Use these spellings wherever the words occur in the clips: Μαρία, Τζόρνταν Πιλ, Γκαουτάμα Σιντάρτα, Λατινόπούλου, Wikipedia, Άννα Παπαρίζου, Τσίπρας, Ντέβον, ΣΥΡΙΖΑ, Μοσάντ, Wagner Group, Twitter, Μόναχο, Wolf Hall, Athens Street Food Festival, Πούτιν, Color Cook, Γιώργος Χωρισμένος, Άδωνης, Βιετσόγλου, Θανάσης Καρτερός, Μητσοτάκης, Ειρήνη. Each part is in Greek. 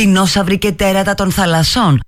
δεινόσαυροι και τέρατα των θαλασσών.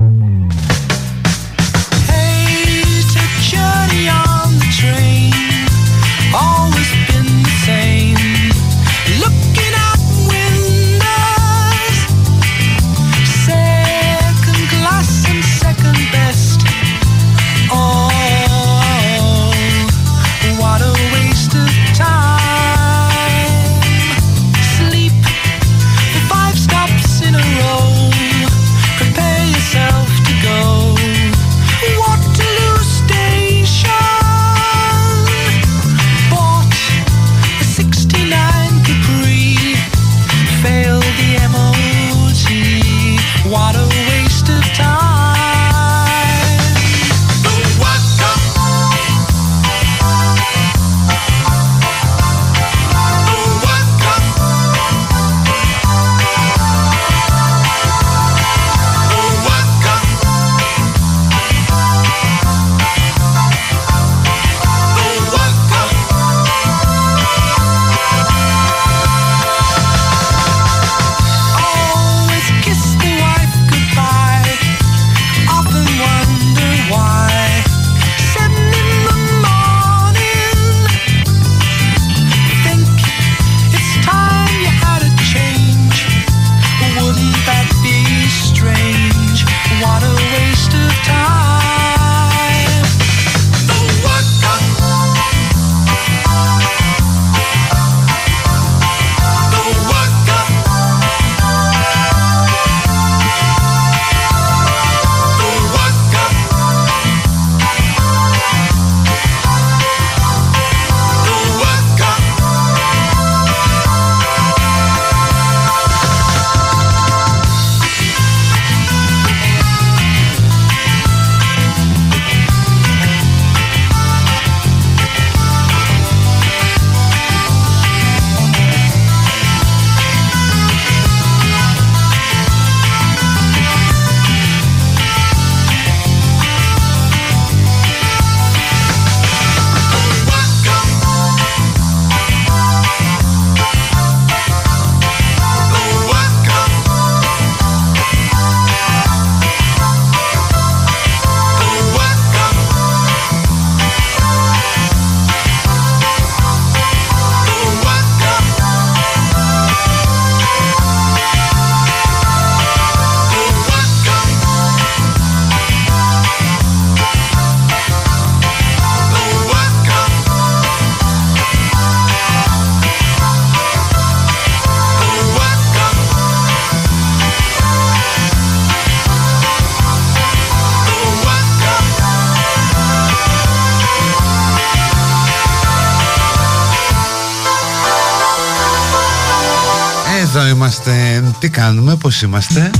Είμαστε, τι κάνουμε, πώς είμαστε?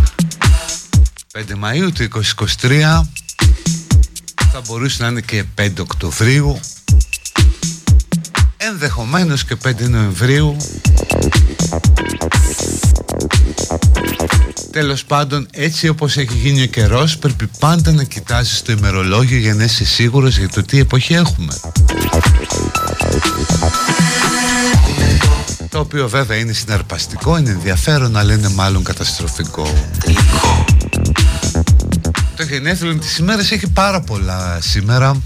5 Μαΐου του 2023. Θα μπορούσε να είναι και 5 Οκτωβρίου, ενδεχομένως και 5 Νοεμβρίου. Τέλος πάντων, έτσι όπως έχει γίνει ο καιρός, πρέπει πάντα να κοιτάζεις το ημερολόγιο για να είσαι σίγουρος για το τι εποχή έχουμε, το οποίο βέβαια είναι συναρπαστικό, είναι ενδιαφέρον, αλλά είναι μάλλον καταστροφικό. Το γενέθλιο της ημέρας έχει πάρα πολλά σήμερα.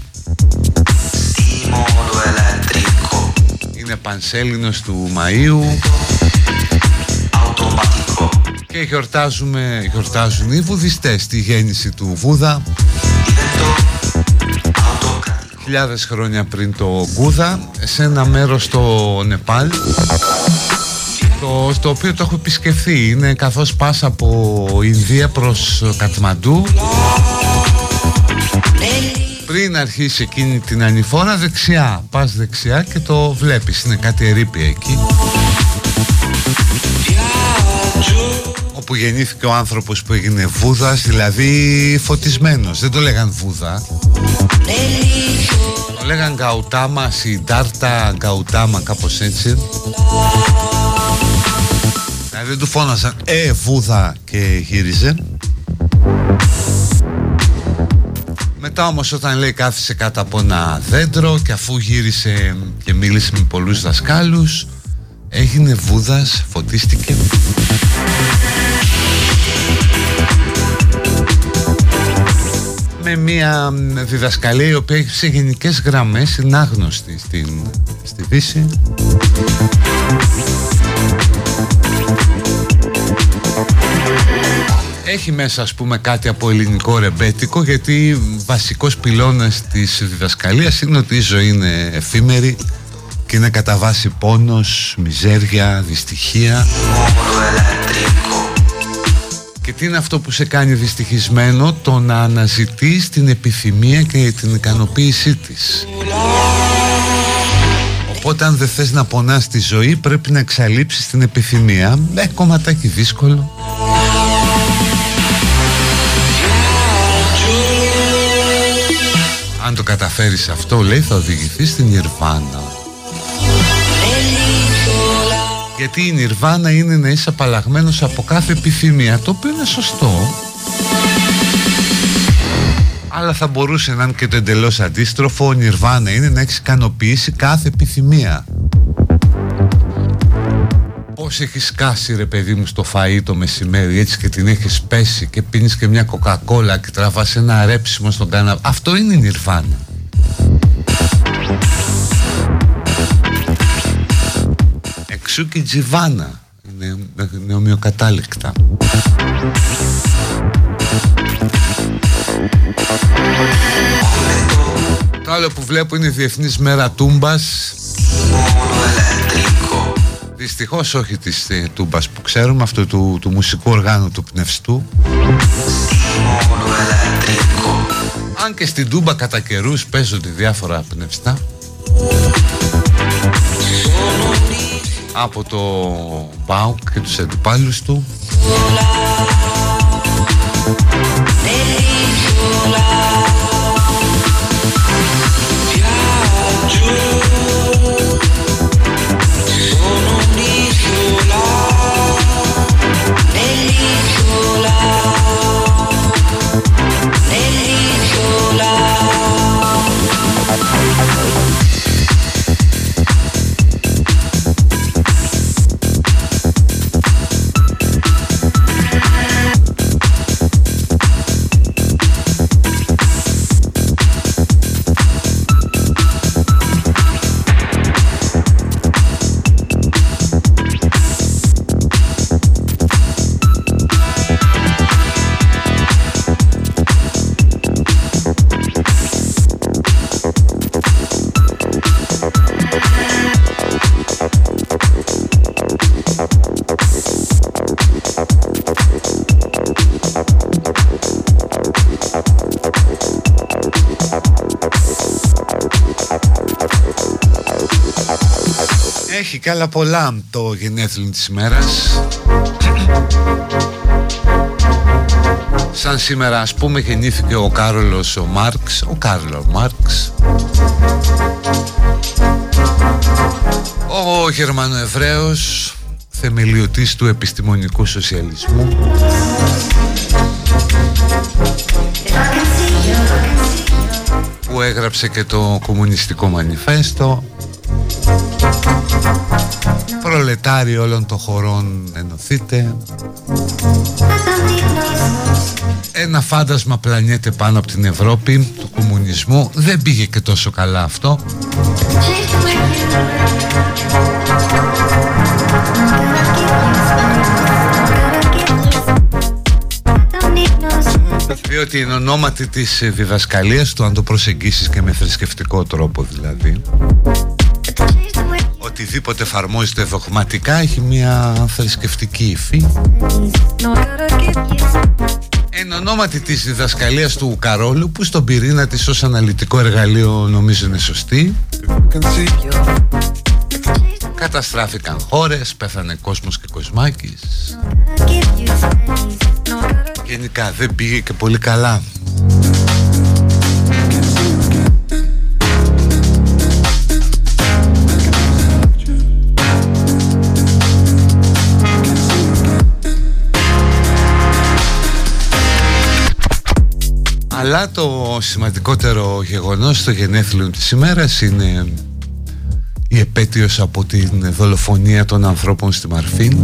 Είναι πανσέλινος του Μαΐου και γιορτάζουν οι βουδιστές τη γέννηση του Βούδα, χιλιάδες χρόνια πριν το Γκούδα, σε ένα μέρος στο Νεπάλ, το οποίο το έχω επισκεφθεί. Είναι καθώς πας από Ινδία προς Κατμαντού, πριν αρχίσει εκείνη την ανηφόρα, δεξιά, πας δεξιά και το βλέπεις, είναι κάτι ερείπια εκεί, όπου γεννήθηκε ο άνθρωπος που έγινε Βούδας, δηλαδή φωτισμένος. Δεν το λέγαν Βούδα, το λέγαν Γκαουτάμα Σιντάρτα, Γκαουτάμα, κάπως έτσι. Δηλαδή δεν του φώνασαν Βούδα και γύριζε. Μετά όμως, όταν λέει κάθισε κάτω από ένα δέντρο, και αφού γύρισε και μίλησε με πολλούς δασκάλους, έγινε Βούδας, φωτίστηκε. με μια διδασκαλία η οποία έχει σε γενικές γραμμές είναι άγνωστη στη Δύση. Έχει μέσα, ας πούμε, κάτι από ελληνικό ρεμπέτικο, γιατί βασικός πυλώνας της διδασκαλίας είναι ότι η ζωή είναι εφήμερη και είναι κατά βάση πόνος, μιζέρια, δυστυχία. Και τι είναι αυτό που σε κάνει δυστυχισμένο? Το να αναζητείς την επιθυμία και την ικανοποίησή της. Οπότε αν δεν θες να πονάς τη ζωή πρέπει να εξαλείψεις την επιθυμία. Κομματάκι δύσκολο. Αν το καταφέρεις αυτό, λέει, θα οδηγηθείς στην Ιρβάνα. Γιατί η Νιρβάνα είναι να είσαι απαλλαγμένος από κάθε επιθυμία, το οποίο είναι σωστό. Αλλά θα μπορούσε να είναι και το εντελώς αντίστροφο. Η Νιρβάνα είναι να έχεις ικανοποιήσει κάθε επιθυμία. Πώς έχεις σκάσει, ρε παιδί μου, στο φαΐ το μεσημέρι, έτσι, και την έχεις πέσει και πίνεις και μια κοκακόλα και τραβάς ένα ρέψιμο στον καναπέ. Αυτό είναι η Νιρβάνα. Εξού και η Τζιβάνα είναι ομοιοκατάληκτα. Το άλλο που βλέπω είναι η Διεθνής Μέρα Τούμπας. Δυστυχώς όχι της τούμπας που ξέρουμε, αυτό του μουσικού οργάνου του πνευστού. Αν και στην τούμπα κατά καιρούς παίζονται διάφορα πνευστά, από το ΠΑΟΚ και τους αντιπάλους του. Έχει κι άλλα πολλά το γενέθλιο της ημέρας. Σαν σήμερα, ας πούμε, γεννήθηκε ο Κάρολος Μάρξ. Ο Κάρολος Μάρξ, ο Γερμανοεβραίος θεμελιωτής του επιστημονικού σοσιαλισμού. Που έγραψε και το Κομμουνιστικό Μανιφέστο. Προλετάρι όλων των χωρών ενωθείτε. Ένα φάντασμα πλανιέται πάνω από την Ευρώπη του κομμουνισμού. Δεν πήγε και τόσο καλά αυτό. Διότι εν ονόματι της διδασκαλίας του, αν το προσεγγίσεις και με θρησκευτικό τρόπο δηλαδή, οτιδήποτε εφαρμόζεται δογματικά έχει μια θρησκευτική υφή. Εν ονόματι της διδασκαλίας του Καρόλου, που στον πυρήνα της ως αναλυτικό εργαλείο νομίζω είναι σωστή, καταστράφηκαν χώρες, πέθανε κόσμος και κοσμάκης. Γενικά δεν πήγε και πολύ καλά. Αλλά το σημαντικότερο γεγονός στο γενέθλιο της ημέρας είναι η επέτειος από την δολοφονία των ανθρώπων στη Μαρφίν.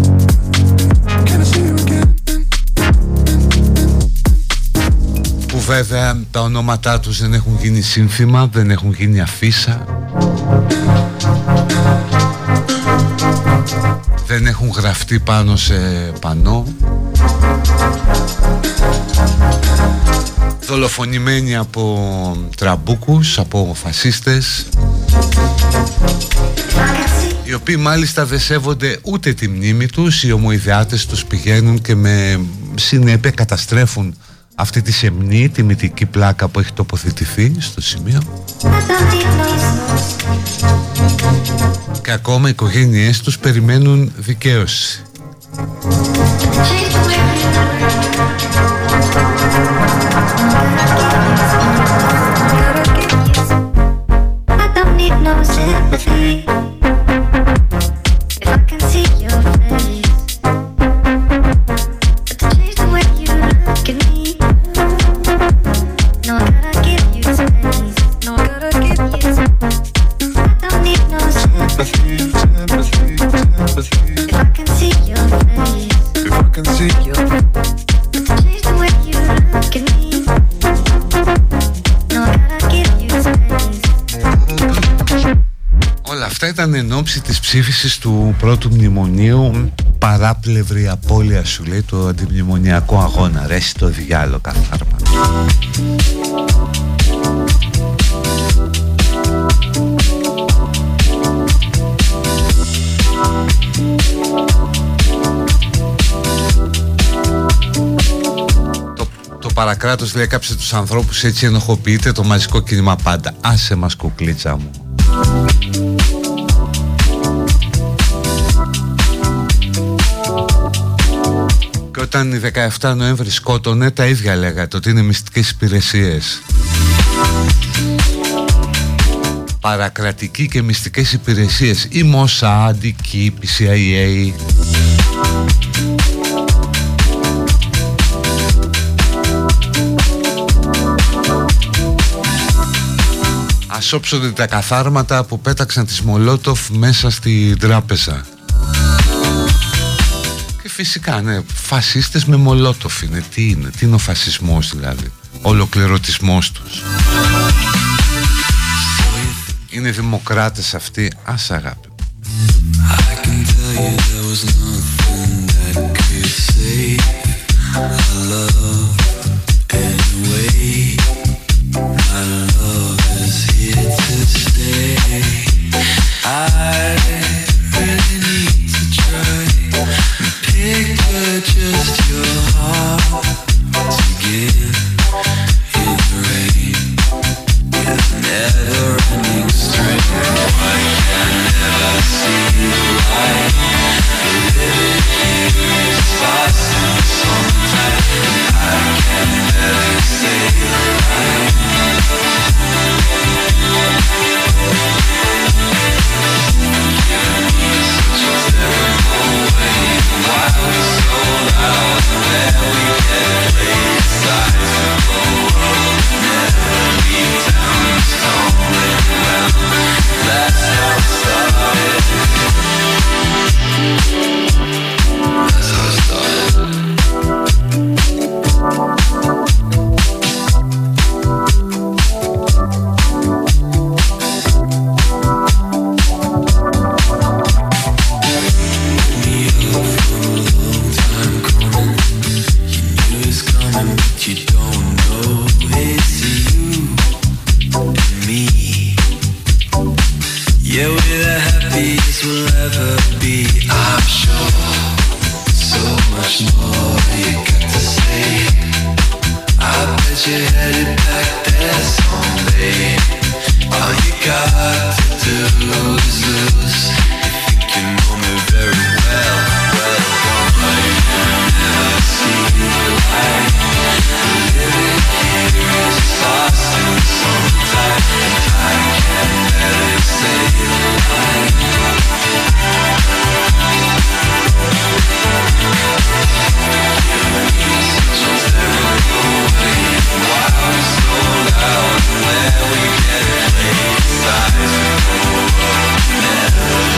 βέβαια τα ονόματά τους δεν έχουν γίνει σύνθημα, δεν έχουν γίνει αφίσα, δεν έχουν γραφτεί πάνω σε πανό. Δολοφονημένοι από τραμπούκους, από φασίστες, οι οποίοι μάλιστα δεν σέβονται ούτε τη μνήμη τους. Οι ομοειδεάτες τους πηγαίνουν και με συνέπεια καταστρέφουν αυτή τη σεμνή τιμητική πλάκα που έχει τοποθετηθεί στο σημείο. Και ακόμα οι οικογένειές τους περιμένουν δικαίωση. Ήταν εν ώψη της ψήφισης του πρώτου μνημονίου. Παράπλευρη απώλεια, σου λέει, το αντιμνημονιακό αγώνα. Ρε στο διάλογο καθάρμα. Το παρακράτος, λέει, κάψε τους ανθρώπους, έτσι ενοχοποιείται το μαζικό κίνημα πάντα. Άσε μας, κουκλίτσα μου. Όταν η 17 Νοέμβρη σκότωνε, τα ίδια λέγατε, ότι είναι μυστικές υπηρεσίες. Παρακρατική και μυστικές υπηρεσίες, η Μοσάντ, η ΚΙΠ, η CIA. Ας όψονται τα καθάρματα που πέταξαν τις Μολότοφ μέσα στη τράπεζα. Φυσικά, ναι, φασίστες με μολότοφ είναι. Τι είναι ο φασισμός δηλαδή? Ολοκληρωτισμός τους. Είναι δημοκράτες αυτοί. Ας αγάπη. Just your heart again in the rain with never ending string. I can never see the light. Living here is fast and sometimes I can never say the light. Just never go away. Where we get inside, never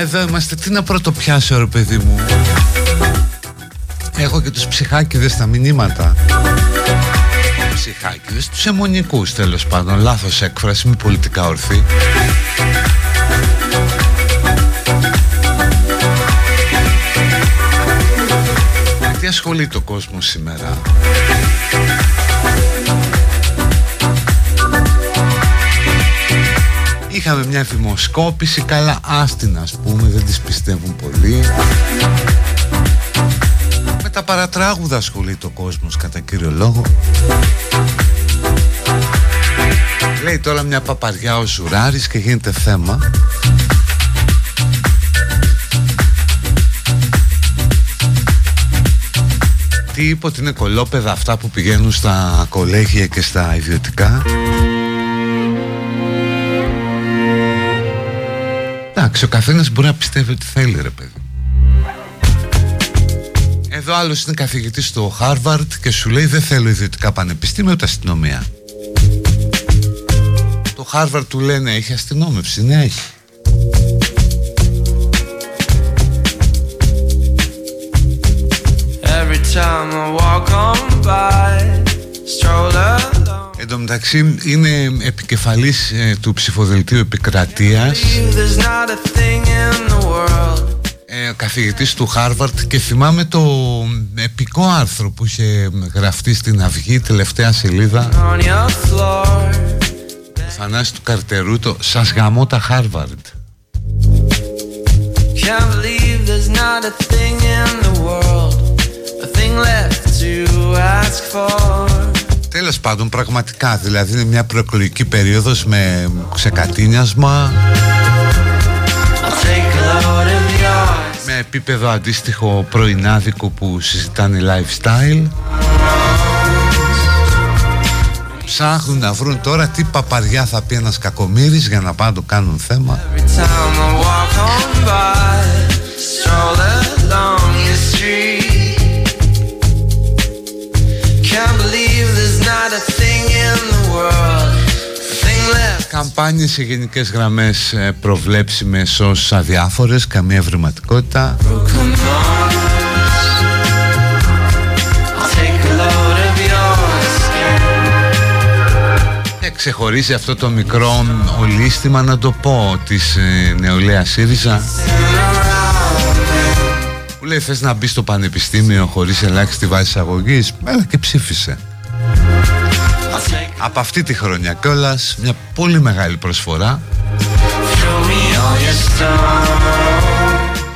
εδώ είμαστε. Τι να πρωτοπιάσω, ρε παιδί μου. Έχω και τους ψυχάκηδες στα μηνύματα. Ψυχάκηδες, τους αιμονικούς τέλος πάντων. Λάθος έκφραση, μη πολιτικά ορθή. Γιατί ασχολεί το κόσμο σήμερα. Είχαμε μια δημοσκόπηση, καλά άστινα ας πούμε, δεν τις πιστεύουν πολύ. Με τα παρατράγουδα ασχολεί το κόσμος κατά κύριο λόγο. Λέει τώρα μια παπαριά ο Ζουράρης και γίνεται θέμα. Τι είπε, ότι είναι κολόπεδα αυτά που πηγαίνουν στα κολέγια και στα ιδιωτικά. Εντάξει, ο καθένας μπορεί να πιστεύει ότι θέλει, ρε παιδί. Εδώ άλλος είναι καθηγητής στο Χάρβαρντ και σου λέει δεν θέλω ιδιωτικά πανεπιστήμια ούτε αστυνομία. Το Χάρβαρντ του λένε έχει αστυνόμευση, ναι έχει. Εν τω μεταξύ είναι επικεφαλής του ψηφοδελτίου Επικρατείας, καθηγητής του Χάρβαρντ, και θυμάμαι το επικό άρθρο που είχε γραφτεί στην Αυγή, τελευταία σελίδα, του Θανάση του Καρτερού, το «Σας γαμώ τα Χάρβαρντ». Τέλος πάντων, πραγματικά, δηλαδή είναι μια προεκλογική περίοδος με ξεκατίνιασμα, με επίπεδο αντίστοιχο πρωινάδικο που συζητάνε lifestyle. Ψάχνουν να βρουν τώρα τι παπαριά θα πει ένας κακομύρης για να πάνε το κάνουν θέμα. Καμπάνιες σε γενικές γραμμές προβλέψιμες ως αδιάφορες, καμία ευρηματικότητα. Ξεχωρίζει αυτό το μικρό ολίσθημα, να το πω, της νεολαίας ΣΥΡΙΖΑ, που λέει θες να μπει στο πανεπιστήμιο χωρίς ελάχιστη βάση εισαγωγής, έλα και ψήφισε. Από αυτή τη χρονιά κιόλας, μια πολύ μεγάλη προσφορά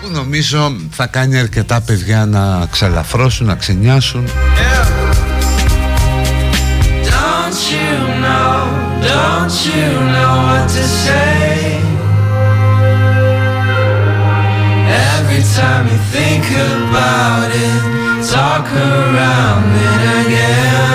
που νομίζω θα κάνει αρκετά παιδιά να ξαλαφρώσουν, να ξενιάσουν. Yeah. Time you think about it, talk around it again.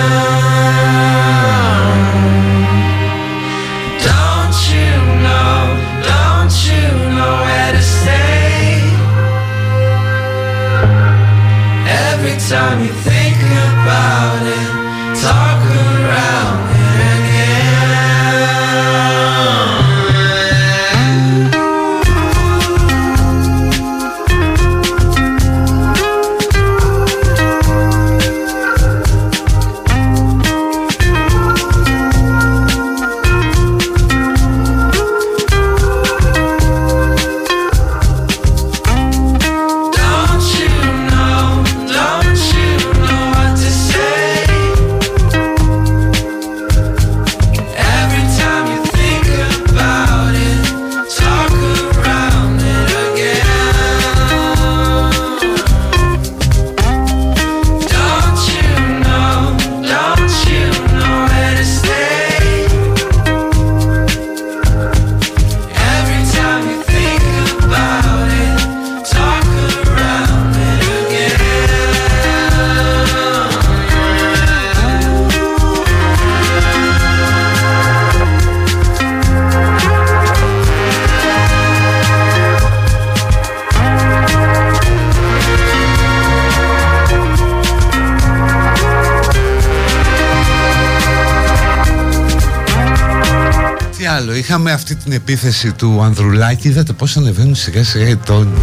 άλλο. Είχαμε αυτή την επίθεση του Ανδρουλάκη. Είδατε πώς ανεβαίνουν σιγά σιγά οι τόνοι.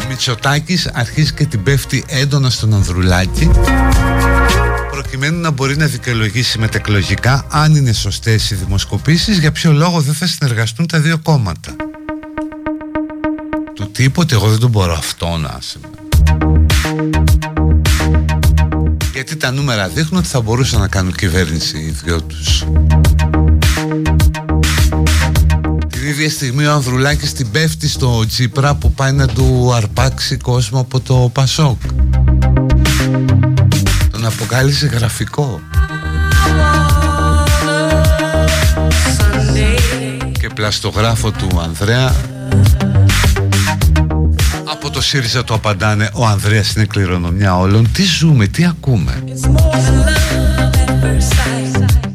Ο Μητσοτάκης αρχίζει και την πέφτει έντονα στον Ανδρουλάκη, προκειμένου να μπορεί να δικαιολογήσει μετεκλογικά, αν είναι σωστές οι δημοσκοπήσεις, για ποιο λόγο δεν θα συνεργαστούν τα δύο κόμματα. Του τίποτε, εγώ δεν τον μπορώ αυτό να γιατί τα νούμερα δείχνουν ότι θα μπορούσαν να κάνουν κυβέρνηση οι δυο τους. Την ίδια στιγμή ο Ανδρουλάκης την πέφτει στο Τσίπρα που πάει να του αρπάξει κόσμο από το Πασόκ. Τον αποκάλυψε γραφικό και πλαστογράφο του Ανδρέα. Από το ΣΥΡΙΖΑ το απαντάνε, ο Ανδρέας είναι κληρονομιά όλων. Τι ζούμε, τι ακούμε.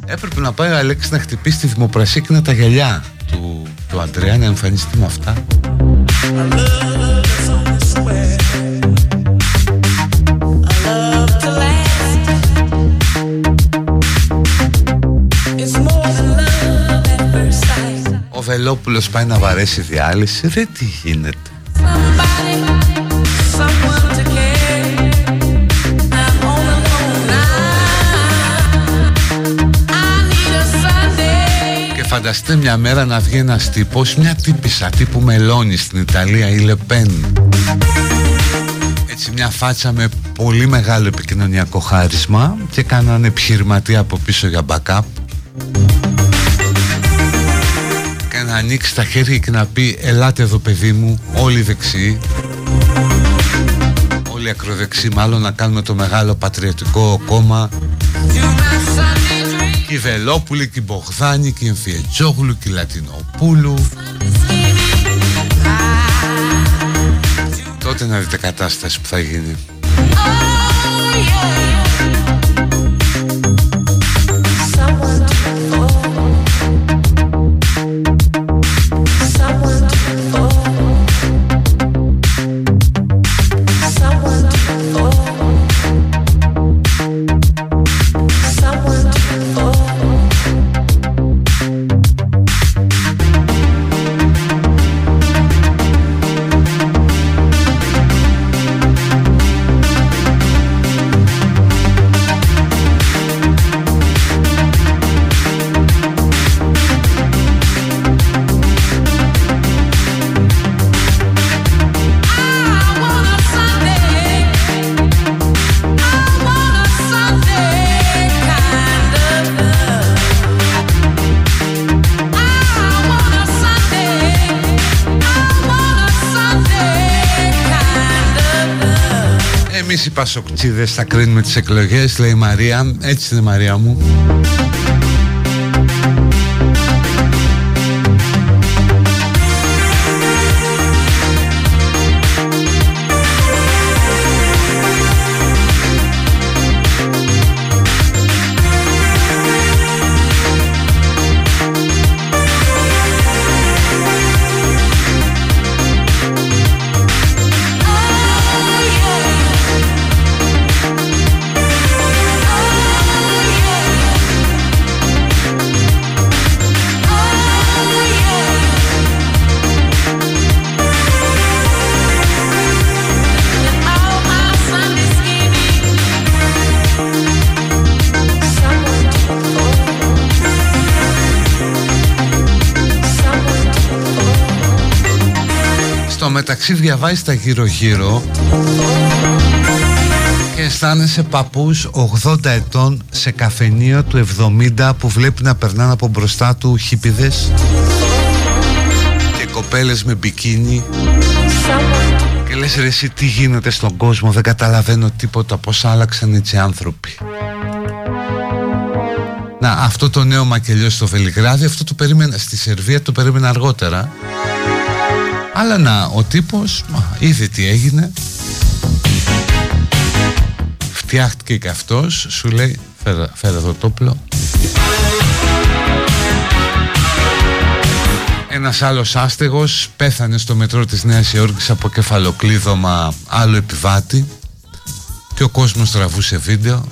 Έπρεπε να πάει ο Αλέξης να χτυπήσει τη δημοπρασία και να τα γυαλιά του Ανδρέα να εμφανιστεί με αυτά. Ο Βελόπουλος πάει να βαρέσει διάλυση. Δεν τι γίνεται. Και φανταστείτε μια μέρα να βγει ένας τύπος, μια τύπισσα τύπου Μελώνη στην Ιταλία ή Λεπέν, έτσι μια φάτσα με πολύ μεγάλο επικοινωνιακό χάρισμα, και κάνανε επιχειρηματία από πίσω για backup, να ανοίξει τα χέρια και να πει «Ελάτε εδώ παιδί μου, όλοι δεξιοί, όλοι ακροδεξιοί μάλλον, να κάνουμε το μεγάλο πατριωτικό κόμμα». Κι η Βελόπουλη, κι η Μποχδάνη, κι η Βιετσόγλου, κι η Λατινόπούλου. Τότε να δείτε κατάσταση που θα γίνει. Εμείς οι πασοκτσίδες θα κρίνουμε τις εκλογές, λέει η Μαρία. Έτσι είναι, Μαρία μου. Μεταξύ διαβάζεις τα γύρω-γύρω και αισθάνεσαι παππούς 80 ετών σε καφενείο του 70 που βλέπει να περνάνε από μπροστά του χίπηδες και κοπέλες με μπικίνι και λες ρε εσύ τι γίνεται στον κόσμο, δεν καταλαβαίνω τίποτα, πώς άλλαξαν έτσι άνθρωποι. Να, αυτό το νέο μακελιό στο Βελιγράδι, αυτό το περίμενα, στη Σερβία το περίμενα αργότερα. Αλλά να, ο τύπος είδε τι έγινε, φτιάχτηκε και αυτός, σου λέει φέρε εδώ το όπλο. Ένας άλλος άστεγος πέθανε στο μετρό της Νέας Υόρκης από κεφαλοκλείδωμα άλλο επιβάτη και ο κόσμος τραβούσε βίντεο.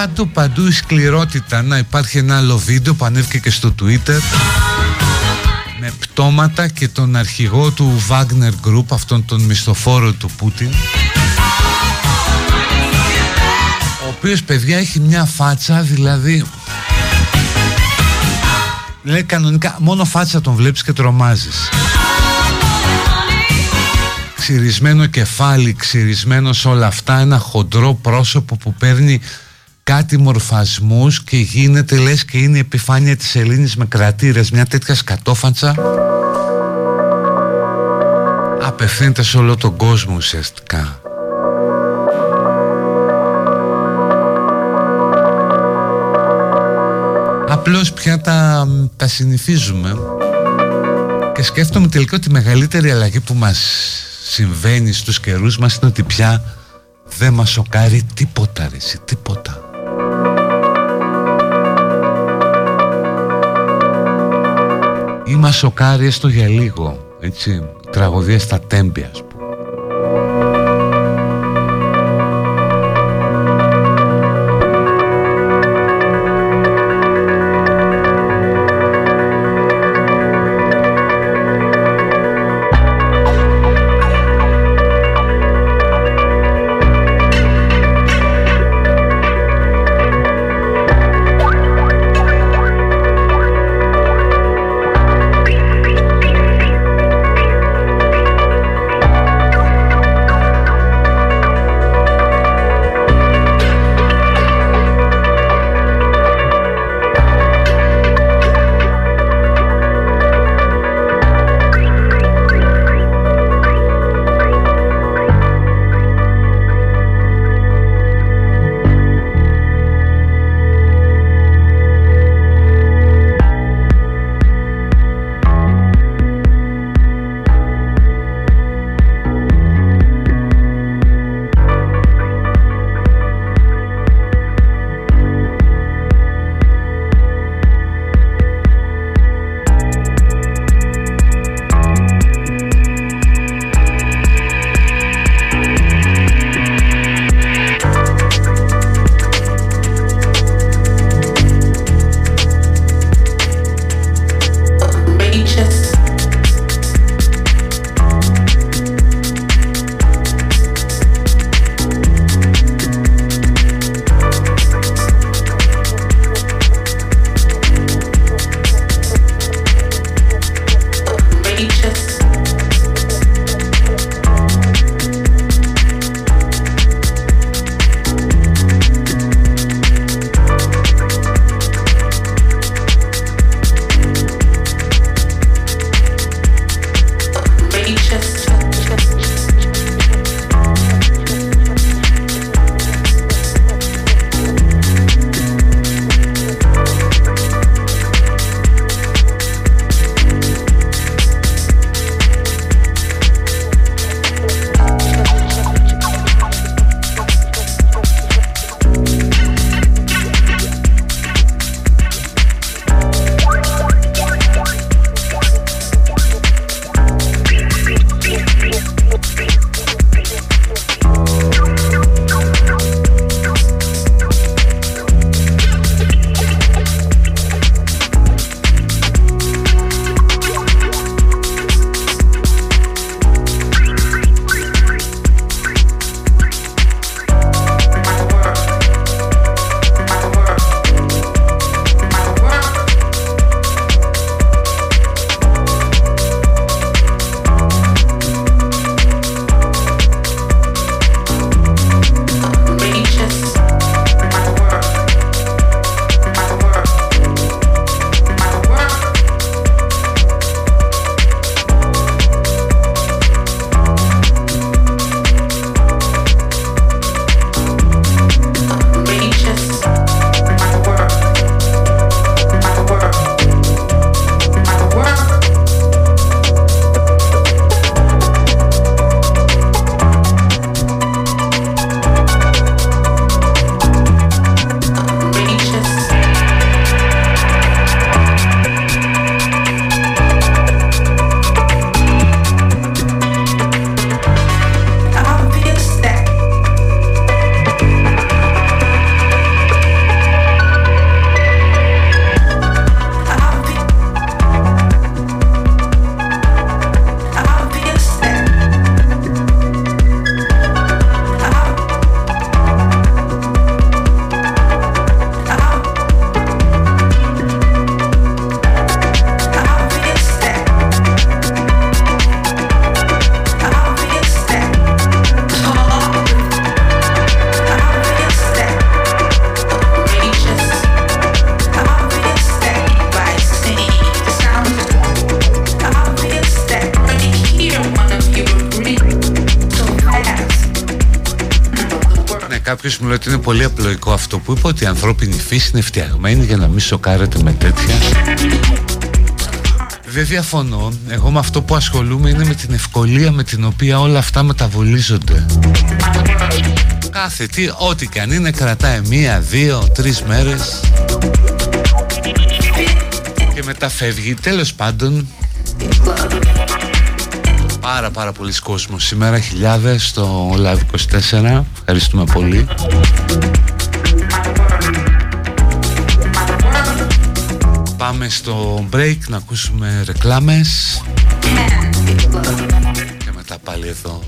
παντού παντού η σκληρότητα. Να υπάρχει ένα άλλο βίντεο που ανέβηκε και στο Twitter με πτώματα και τον αρχηγό του Wagner Group, αυτόν τον μισθοφόρο του Πούτιν, ο οποίος, παιδιά, έχει μια φάτσα, δηλαδή λέει κανονικά μόνο φάτσα τον βλέπεις και τρομάζεις. Ξυρισμένο κεφάλι, ξυρισμένο σε όλα αυτά, ένα χοντρό πρόσωπο που παίρνει κάτι μορφασμούς και γίνεται λες και είναι η επιφάνεια της Σελήνης με κρατήρες, μια τέτοια σκατόφαντσα. Απευθύνεται σε όλο τον κόσμο ουσιαστικά. Απλώς πια τα συνηθίζουμε και σκέφτομαι τελικά ότι η μεγαλύτερη αλλαγή που μας συμβαίνει στους καιρούς μας είναι ότι πια δεν μας σοκάρει τίποτα, ρε, τίποτα. Ή μας σοκάρει έστω για λίγο, έτσι, τραγωδία στα Τέμπη, ας πούμε. Ποιος μου λέει ότι είναι πολύ απλοϊκό αυτό που είπα, ότι η ανθρώπινη φύση είναι φτιαγμένη για να μην σοκάρεται με τέτοια. Δεν διαφωνώ. Εγώ με αυτό που ασχολούμαι είναι με την ευκολία με την οποία όλα αυτά μεταβολίζονται. Κάθε τι, ό,τι και αν είναι, κρατάει 1, 2, 3 μέρες και μετά φεύγει. Τέλος πάντων, πάρα πολλοί κόσμος σήμερα, χιλιάδες στο Live 24. Ευχαριστούμε πολύ. Πάμε στο break να ακούσουμε ρεκλάμες και μετά πάλι εδώ.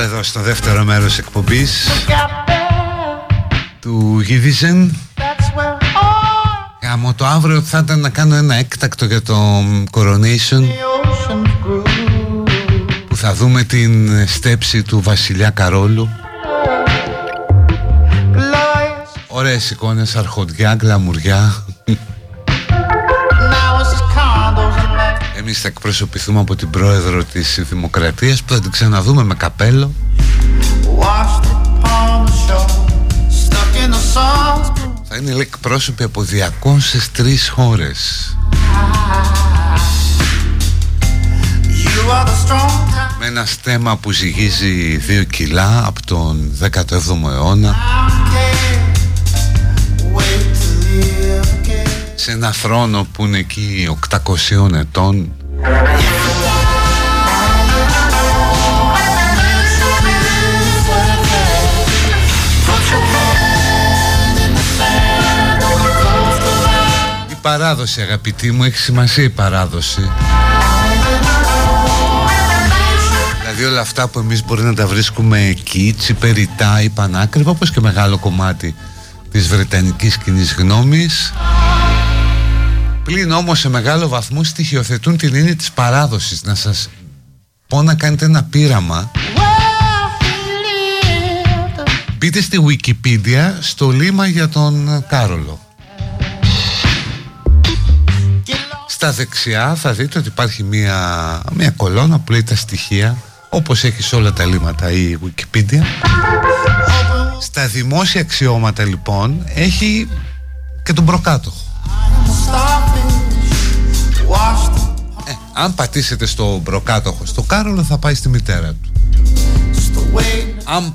εδώ στο δεύτερο μέρος εκπομπής του Γιδίζεν. Γάμο το αύριο θα ήταν να κάνω ένα έκτακτο για το Coronation, που θα δούμε την στέψη του Βασιλιά Καρόλου. Ωραίες εικόνες, αρχοντιά, γκλαμουριά. Εμείς θα εκπροσωπηθούμε από την πρόεδρο της Δημοκρατίας, που θα την ξαναδούμε με καπέλο. Θα είναι εκπρόσωποι από 203 χώρες. Με ένα στέμα που ζυγίζει 2 κιλά από τον 17ο αιώνα. Σε ένα θρόνο που είναι εκεί 800 ετών. Η παράδοση, αγαπητοί μου, έχει σημασία η παράδοση. Δηλαδή όλα αυτά που εμείς μπορεί να τα βρίσκουμε εκεί, τσιπεριτά ή πανάκριβα, όπως και μεγάλο κομμάτι της βρετανικής κοινής γνώμης, πλην όμως σε μεγάλο βαθμό στοιχειοθετούν την έννοια της παράδοσης. Να σας πω να κάνετε ένα πείραμα. Μπείτε στη Wikipedia στολίμα για τον Κάρολο. Στα δεξιά θα δείτε ότι υπάρχει μια κολόνα που λέει τα στοιχεία, όπως έχει σε όλα τα λίματα η Wikipedia. Στα δημόσια αξιώματα λοιπόν έχει και τον προκάτοχο. Αν πατήσετε στον προκάτοχο, στο Κάρολο, θα πάει στη μητέρα του. Αν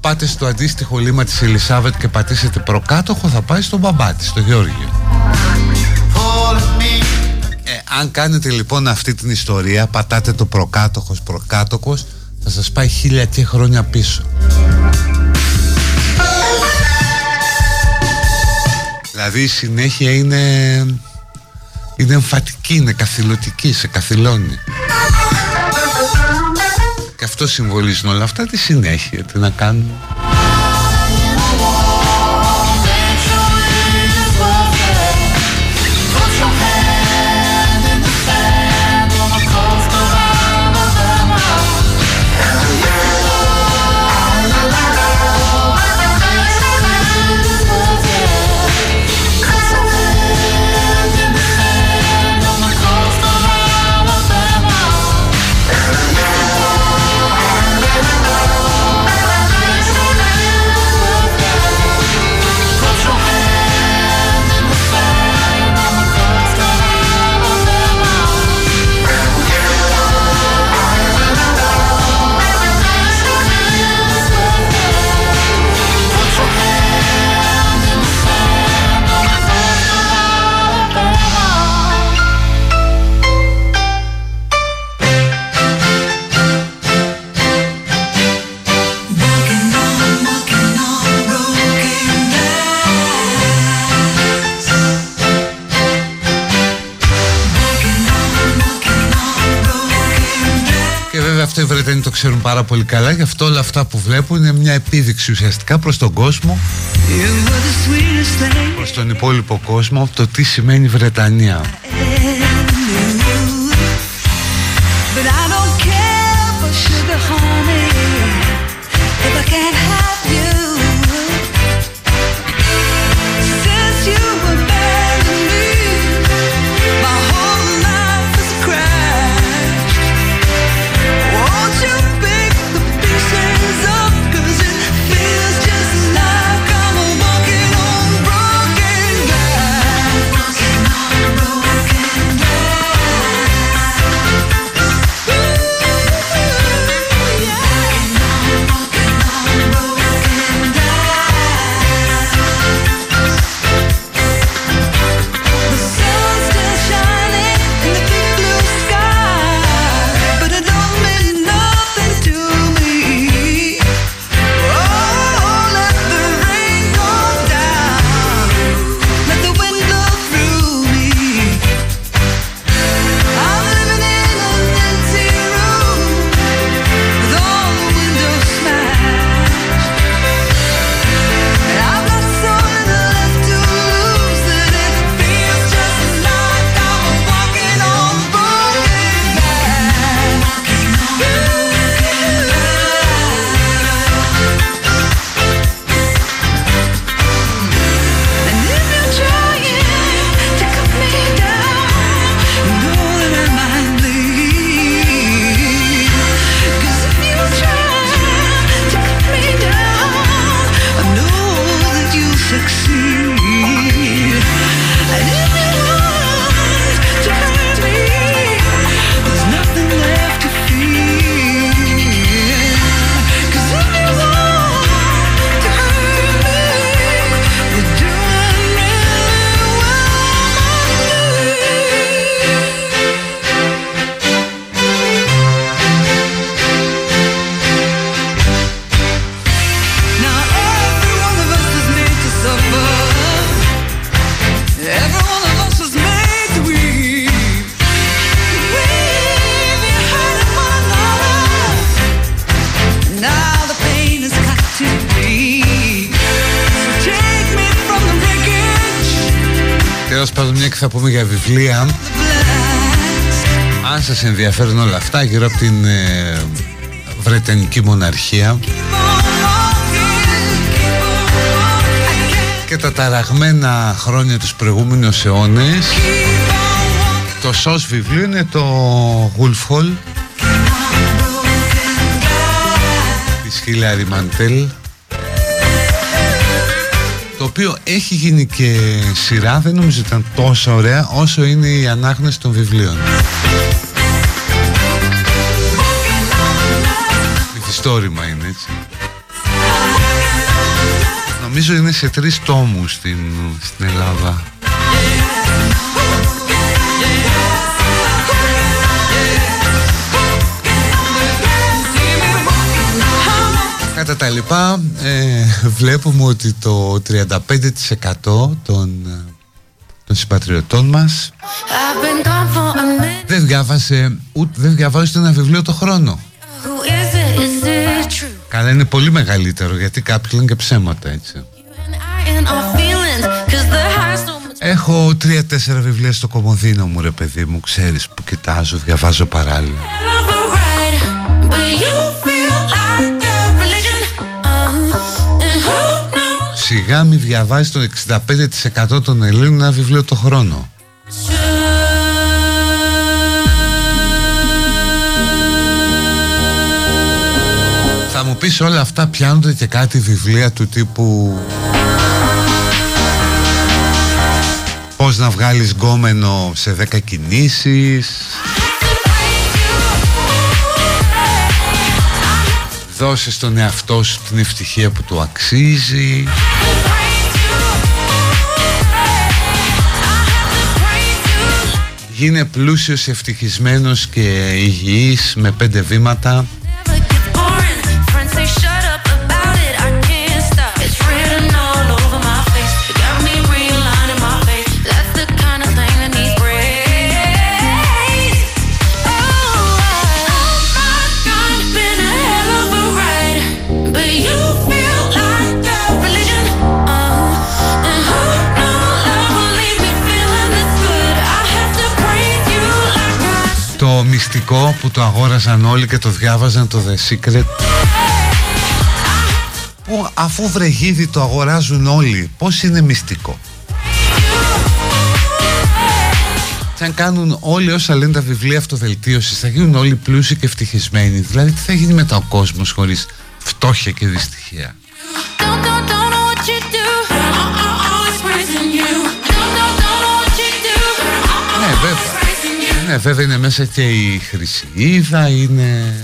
πάτε στο αντίστοιχο λίμα της Ελισάβετ και πατήσετε προκάτοχο, θα πάει στον μπαμπά της, στο Γεώργιο. Αν κάνετε λοιπόν αυτή την ιστορία, πατάτε το προκάτοχος, προκάτοχος, θα σας πάει 1000 και χρόνια πίσω. Δηλαδή η συνέχεια είναι εμφατική, είναι καθηλωτική, σε καθηλώνει. Και αυτό συμβολίζουν όλα αυτά, τη συνέχεια, τι να κάνουν. Οι Βρετανοί το ξέρουν πάρα πολύ καλά, γι' αυτό όλα αυτά που βλέπουν είναι μια επίδειξη ουσιαστικά προς τον κόσμο, προς τον υπόλοιπο κόσμο, από το τι σημαίνει Βρετανία. αλλιώς, πάντως μια και θα πούμε για βιβλία. Αν σας ενδιαφέρουν όλα αυτά γύρω από την Βρετανική Μοναρχία και τα ταραγμένα χρόνια τους προηγούμενους αιώνες, το σως βιβλίο είναι το Wolf Hall της Χίλαρι Μαντέλ, το οποίο έχει γίνει και σειρά. Δεν νομίζω ήταν τόσο ωραία όσο είναι η ανάγνωση των βιβλίων. Μυθιστόρημα είναι, έτσι. Νομίζω είναι σε 3 τόμους στην Ελλάδα. Κατά τα λοιπά, βλέπουμε ότι το 35% των συμπατριωτών μας δεν διαβάζει ένα βιβλίο το χρόνο. Καλά, είναι πολύ μεγαλύτερο, γιατί κάποιοι λένε και ψέματα, έτσι. Έχω 3-4 βιβλία στο κομμωδίνο μου, ρε παιδί μου, ξέρεις, που κοιτάζω, διαβάζω παράλληλα. Σιγά μη διαβάζει το 65% των Ελλήνων ένα βιβλίο το χρόνο. Θα μου πεις, όλα αυτά πιάνονται και κάτι βιβλία του τύπου πώς να βγάλεις γκόμενο σε 10 κινήσεις, δώσε στον εαυτό σου την ευτυχία που του αξίζει. Γίνε πλούσιος, ευτυχισμένος και υγιής με 5 βήματα. Μυστικό που το αγόραζαν όλοι και το διάβαζαν, το The Secret, που αφού βρεγίδι το αγοράζουν όλοι, πώς είναι μυστικό? Αν κάνουν όλοι όσα λένε τα βιβλία αυτοδελτίωσης, θα γίνουν όλοι πλούσιοι και ευτυχισμένοι. Δηλαδή τι θα γίνει μετά ο κόσμος χωρίς φτώχεια και δυστυχία? Ναι, βέβαια. Βέβαια είναι μέσα και η Χρυσίδα, είναι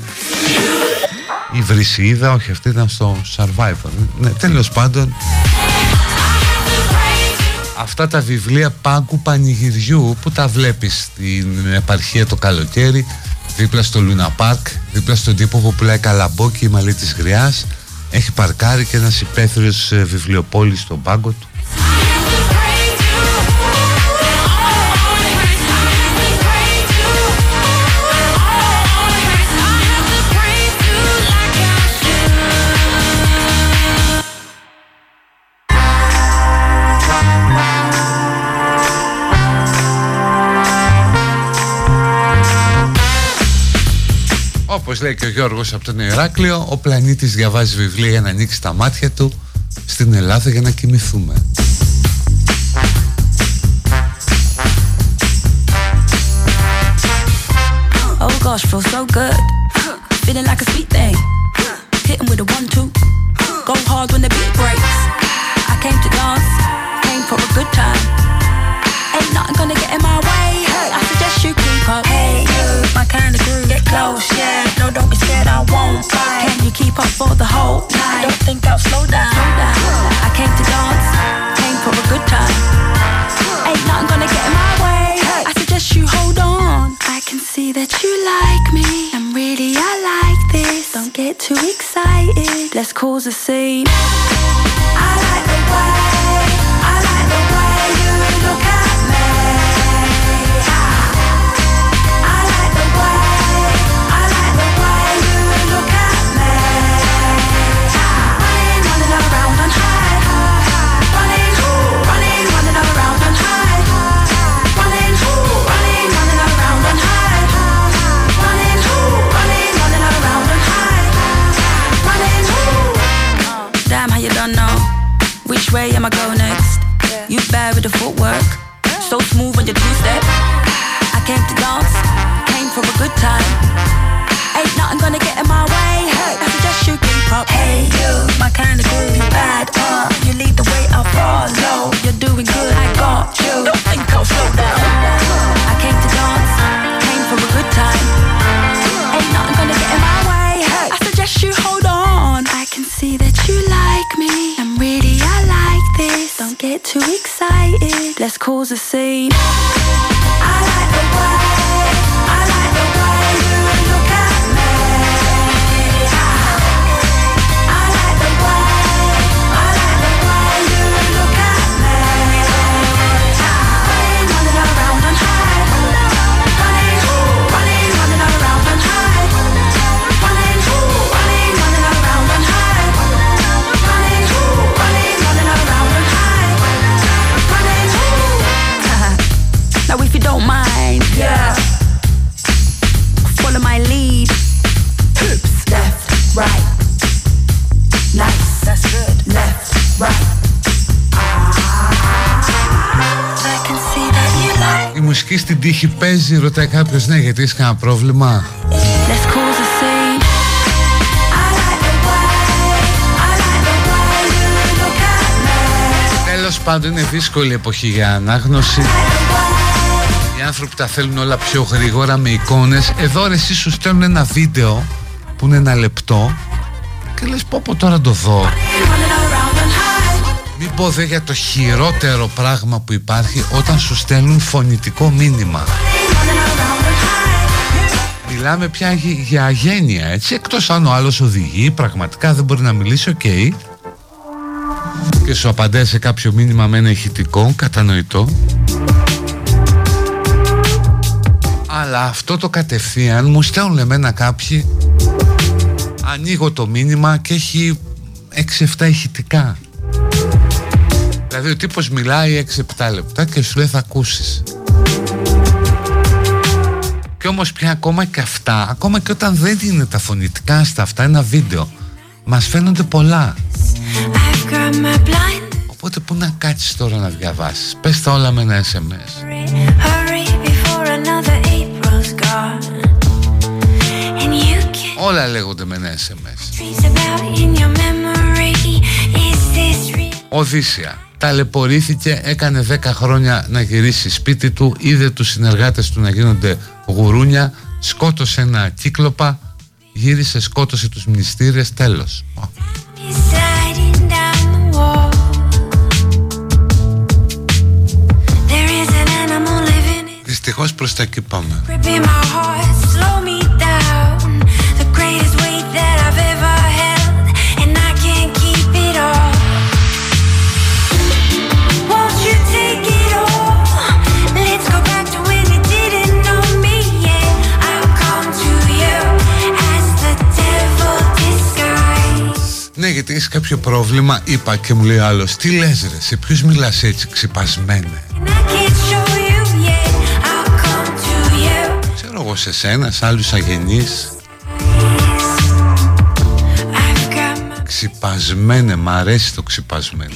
η Βρυσίδα, όχι, αυτή ήταν στο Survivor. Ναι, τέλος πάντων, αυτά τα βιβλία πάγκου πανηγυριού που τα βλέπεις στην επαρχία το καλοκαίρι, δίπλα στο Λούνα Πάρκ, δίπλα στον τύπο που πουλάει καλαμπόκι, η μαλλί της γριάς, έχει παρκάρει και ένας υπαίθριος βιβλιοπόλης στον πάγκο του. Όπως λέει και ο Γιώργος από τον Ηράκλειο, ο πλανήτης διαβάζει βιβλία για να ανοίξει τα μάτια του, στην Ελλάδα για να κοιμηθούμε. which way am I going next? You bad with the footwork, so smooth on your two-step. I came to dance, came for a good time. Ain't nothing gonna get in my way, hey, I suggest you keep up. Hey you, my kind of groove, you bad, you lead the way, I follow. You're doing good, I got you, don't think I'll slow down. I came to dance, came for a good time. Ain't nothing gonna get in my way, hey, I suggest you hold on. I can see that you like me, and really I like this. Don't get too excited, let's cause a scene. I like the way, I like the way you look at me. I like the way, I like the way you look at me. Running on and around on high, running, running on and around on high, running, running on and around on high, running, running on and around on high, running. Now if you don't mind, yeah. Follow my lead. Hoops, left, right. Nice, that's good. Left, right. I can see that you like. Η μουσική στην τύχη παίζει, ρωτάει κάποιος, ναι, γιατί είσαι κανένα πρόβλημα. Let's cause a scene. I like the way, I like the way you look at me. Τέλος πάντων, είναι δύσκολη εποχή για ανάγνωση. Οι άνθρωποι τα θέλουν όλα πιο γρήγορα, με εικόνες. Εδώ ρε εσύ σου στέλνουν ένα βίντεο που είναι 1 λεπτό και λες πω τώρα το δω. Μην πω δε για το χειρότερο πράγμα που υπάρχει, όταν σου στέλνουν φωνητικό μήνυμα. Μιλάμε πια για αγένεια, έτσι, εκτός αν ο άλλος οδηγεί, πραγματικά δεν μπορεί να μιλήσει, οκ. Okay. Και σου απαντάει σε κάποιο μήνυμα με ένα ηχητικό, κατανοητό. Αλλά αυτό το κατευθείαν μου στέλνουν εμένα κάποιοι. Ανοίγω το μήνυμα και έχει 6-7 ηχητικά. Δηλαδή ο τύπος μιλάει 6-7 λεπτά και σου λέει θα ακούσεις. Και όμως πια ακόμα και αυτά, ακόμα και όταν δεν είναι τα φωνητικά στα αυτά, ένα βίντεο, μας φαίνονται πολλά. Οπότε πού να κάτσεις τώρα να διαβάσεις? Πες τα όλα με ένα SMS. Όλα λέγονται με ένα SMS. Οδύσσια. Ταλαιπωρήθηκε, έκανε 10 χρόνια να γυρίσει σπίτι του, είδε τους συνεργάτες του να γίνονται γουρούνια, σκότωσε ένα κύκλοπα, γύρισε, σκότωσε τους μνηστήρες, τέλος. Δυστυχώς προς τα εκεί πάμε. Ναι, γιατί έχεις κάποιο πρόβλημα, είπα, και μου λέει άλλος, τι λες ρε, σε ποιους μιλάς έτσι ξυπασμένε? Ξέρω εγώ, σε σένα, σε άλλους αγενείς. Ξυπασμένε, μ' αρέσει το ξυπασμένε.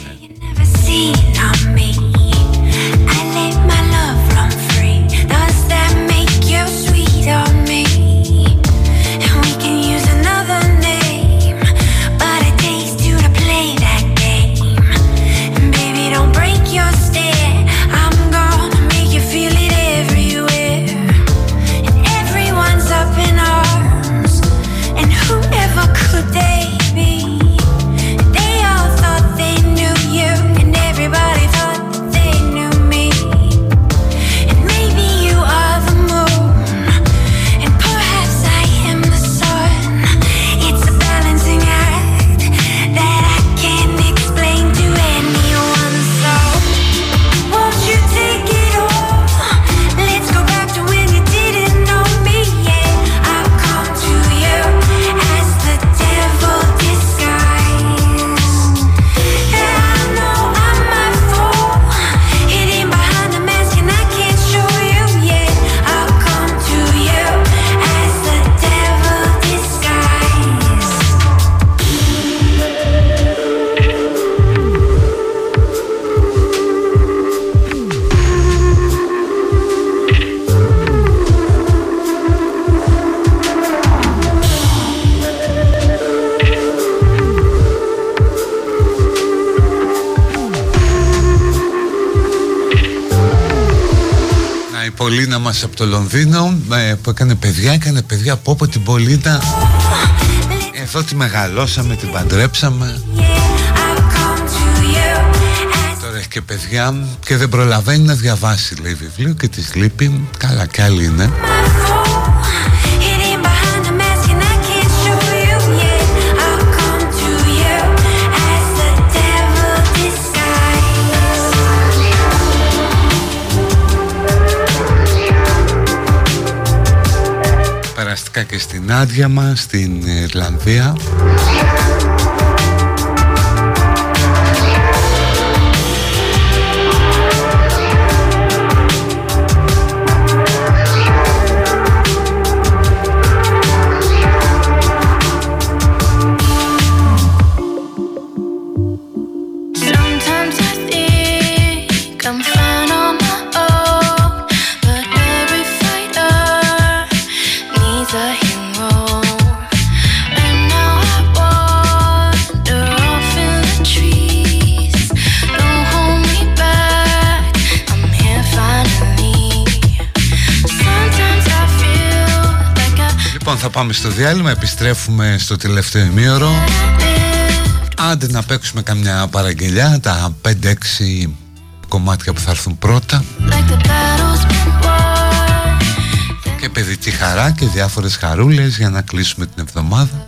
Πολίνα μας από το Λονδίνο που έκανε παιδιά από όπου την Πολίνα. Εδώ τη μεγαλώσαμε, την παντρέψαμε. Τώρα έχει και παιδιά και δεν προλαβαίνει να διαβάσει, λέει, βιβλίο και της λείπει. Καλά κι άλλη είναι. Και στην Άντια μας, στην Ιρλανδία. Θα πάμε στο διάλειμμα, επιστρέφουμε στο τελευταίο ημίωρο. Άντε να παίξουμε καμιά παραγγελιά, τα 5-6 κομμάτια που θα έρθουν πρώτα. Και παιδική χαρά και διάφορες χαρούλες για να κλείσουμε την εβδομάδα.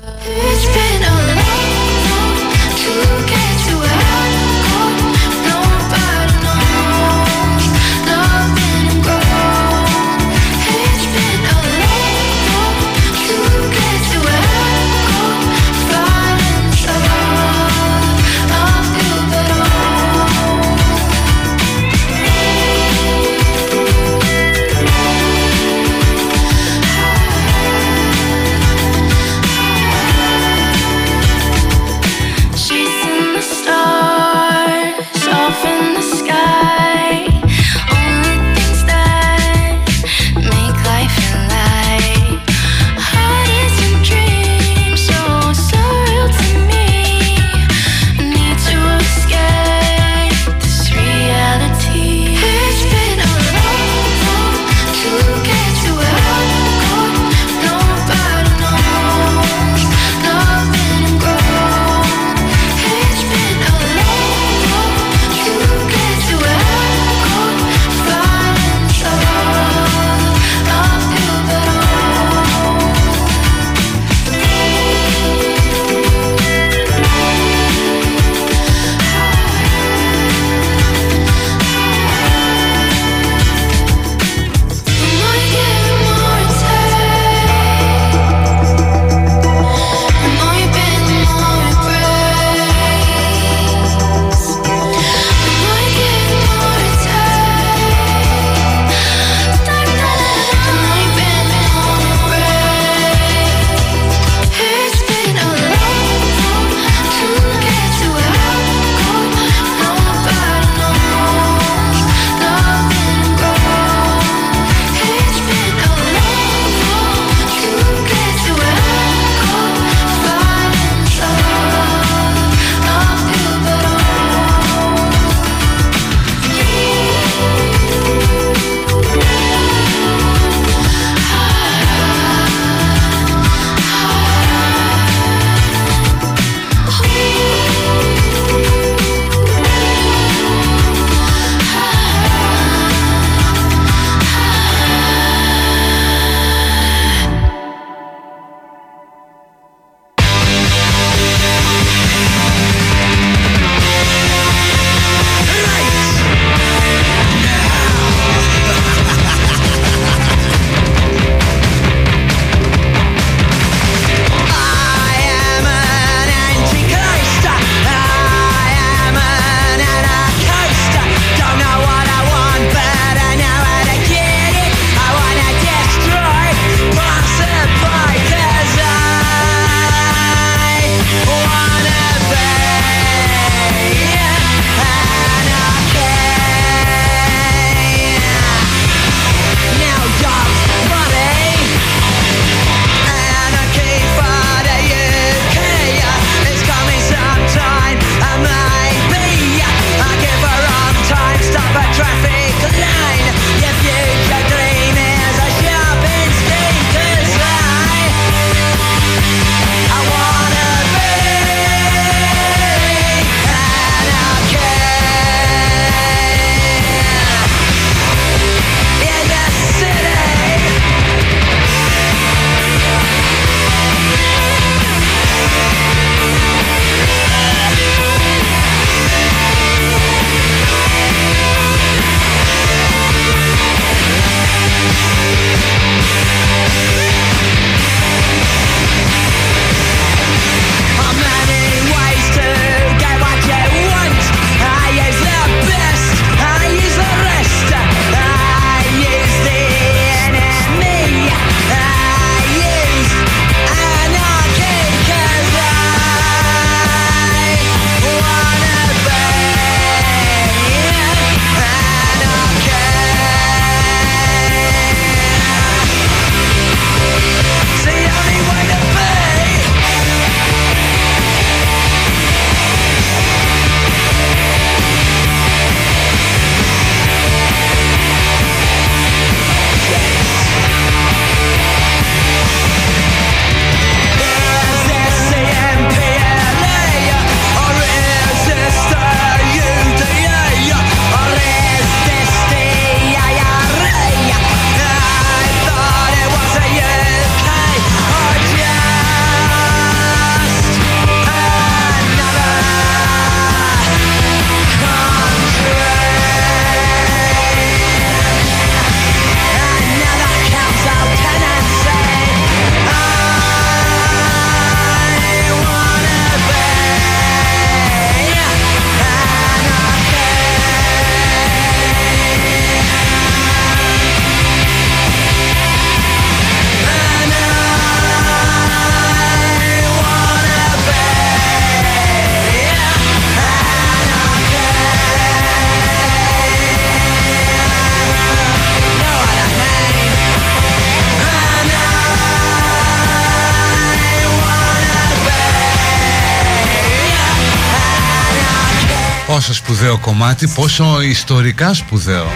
πόσο σπουδαίο κομμάτι, πόσο ιστορικά σπουδαίο.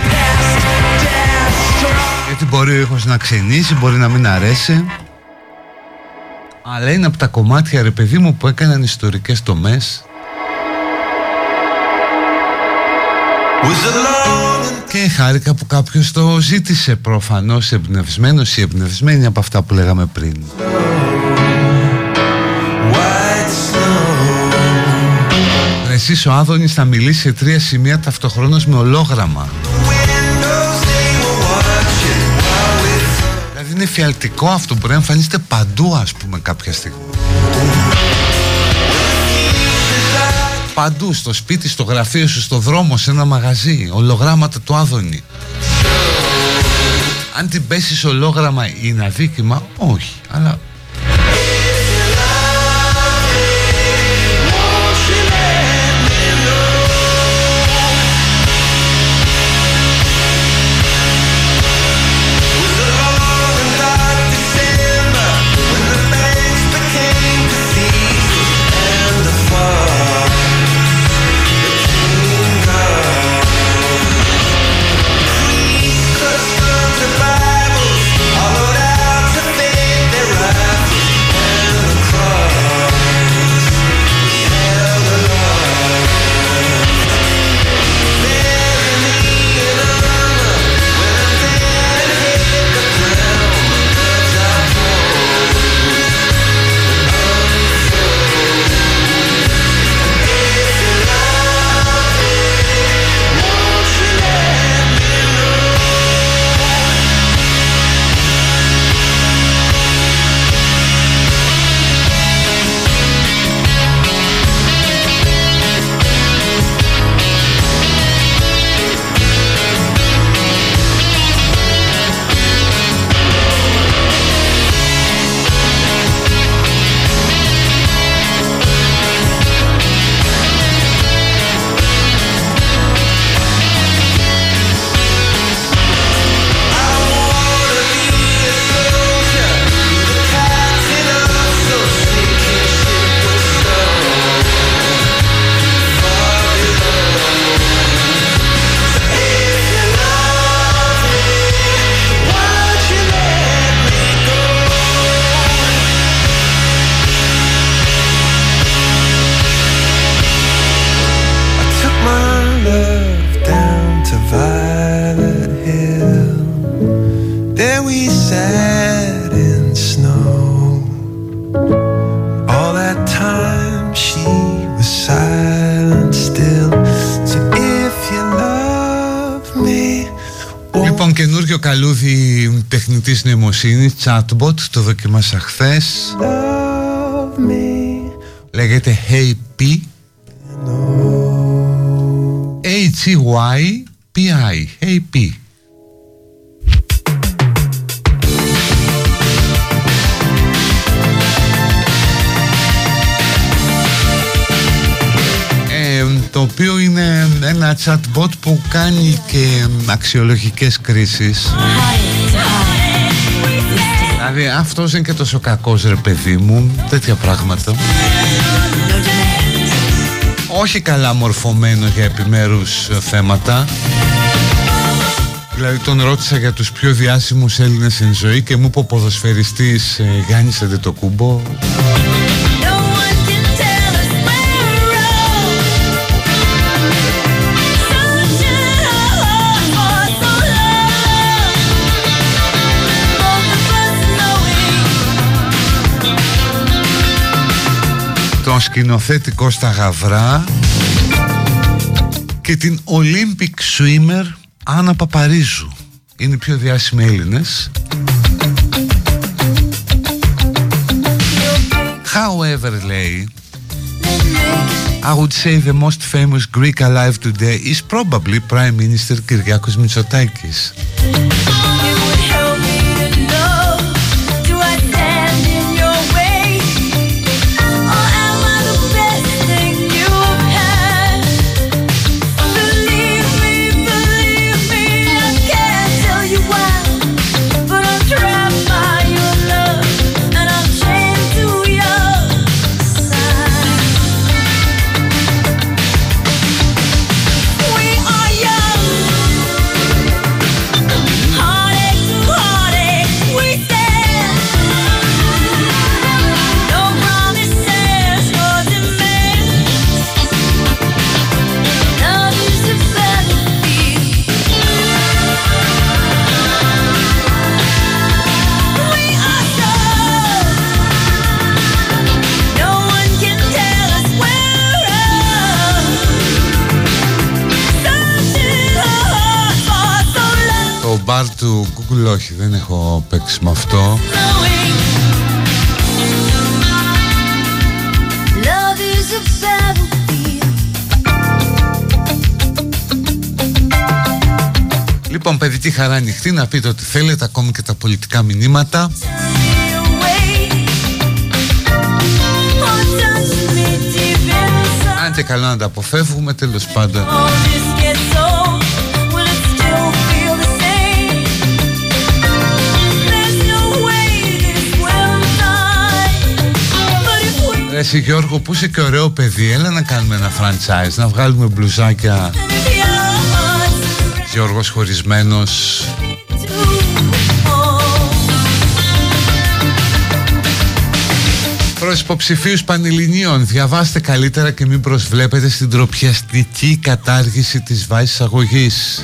Γιατί μπορεί ο ήχος να ξενήσει, μπορεί να μην αρέσει, αλλά είναι από τα κομμάτια, ρε παιδί μου, που έκαναν ιστορικές τομές και χάρηκα που κάποιος το ζήτησε, προφανώς εμπνευσμένος ή εμπνευσμένη από αυτά που λέγαμε πριν. Εσείς ο Άδωνης θα μιλήσει σε 3 σημεία ταυτοχρόνως με ολόγραμμα. Δηλαδή είναι φιαλτικό αυτό, μπορεί να εμφανίζεται παντού, ας πούμε, κάποια στιγμή. Παντού, στο σπίτι, στο γραφείο σου, στο δρόμο, σε ένα μαγαζί, ολογράμματα του Άδωνη. Αν την πέσεις ολόγραμμα είναι αδίκημα, όχι, αλλά... της νοημοσύνης, chatbot, το δοκίμασα χθες. Λέγεται Hey P. H-E-Y-P-I. Hey P. Το οποίο είναι ένα chatbot που κάνει και αξιολογικές κρίσεις. Δηλαδή αυτός είναι και τόσο κακός, ρε παιδί μου, τέτοια πράγματα. Όχι καλά μορφωμένο για επιμέρους θέματα. Δηλαδή τον ρώτησα για τους πιο διάσημους Έλληνες στην ζωή και μου είπε ο ποδοσφαιριστής Γιάννης Αντετοκούμπο. Τον σκηνοθέτη Κώστα Γαβρά και την Olympic Swimmer Άννα Παπαρίζου. Είναι οι πιο διάσημοι Έλληνες. However, λέει, I would say the most famous Greek alive today is probably Prime Minister Κυριάκος Μητσοτάκης. του Google, όχι, δεν έχω παίξει με αυτό. Λοιπόν, παιδί, τη χαρά ανοιχτή να πείτε ό,τι θέλετε, ακόμη και τα πολιτικά μηνύματα. Αν και καλό να τα αποφεύγουμε, τέλος πάντων. Εσύ Γιώργο που είσαι και ωραίο παιδί, έλα να κάνουμε ένα franchise, να βγάλουμε μπλουζάκια Γιώργος χωρισμένος. Προς υποψηφίους πανελληνίων, διαβάστε καλύτερα και μην προσβλέπετε στην ντροπιαστική κατάργηση της βάσης αγωγής.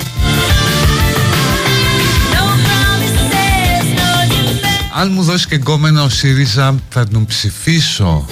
Αν μου δώσει και γκόμενα ο ΣΥΡΙΖΑ, θα τον ψηφίσω.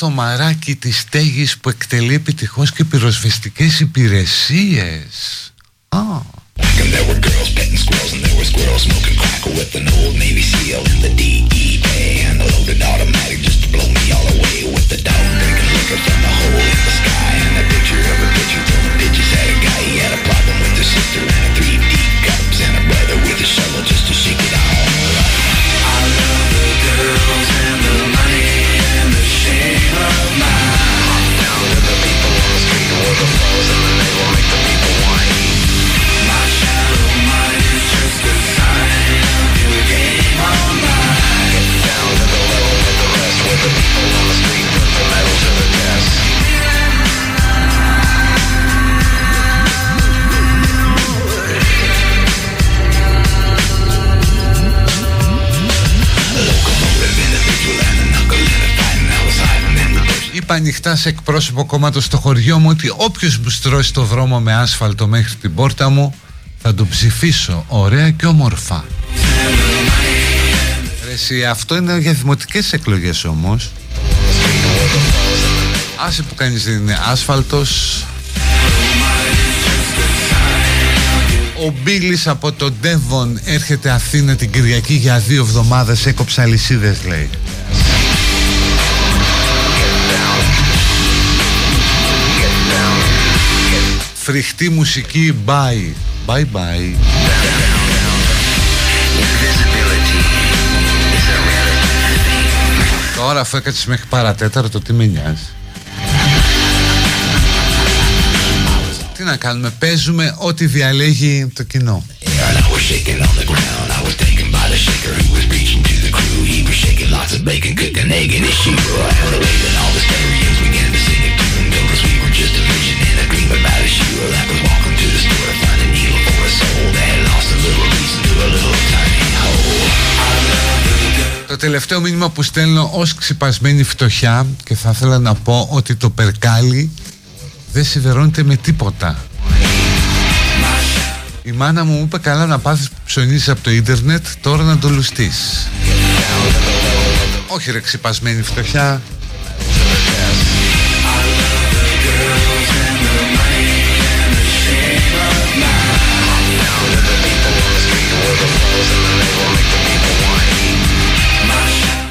Στο μαράκι της στέγης που εκτελεί επιτυχώς και πυροσβεστικές υπηρεσίες. Είπα ανοιχτά σε εκπρόσωπο κόμματος στο χωριό μου ότι όποιος μου στρώσει το δρόμο με άσφαλτο μέχρι την πόρτα μου θα τον ψηφίσω ωραία και όμορφα. Εσύ, αυτό είναι για δημοτικές εκλογές όμως. Άσε που κανείς δεν είναι άσφαλτος. Ο Μπίλης από τον Ντέβον έρχεται Αθήνα την Κυριακή για 2 εβδομάδες, έκοψα αλυσίδες λέει. Φρικτή μουσική, bye. Bye bye. Τώρα αφού έκατσες μέχρι παρατέταρτο, τι με νοιάζει. Τι να κάνουμε, παίζουμε ό,τι διαλέγει το κοινό. Το τελευταίο μήνυμα που στέλνω ως ξυπασμένη φτωχιά, και θα ήθελα να πω ότι το περκάλι δεν σιδερώνεται με τίποτα. Η μάνα μου είπε καλά να πάθεις που ψωνίζεις από το ίντερνετ, τώρα να το λουστείς. Όχι ρε ξυπασμένη φτωχιά.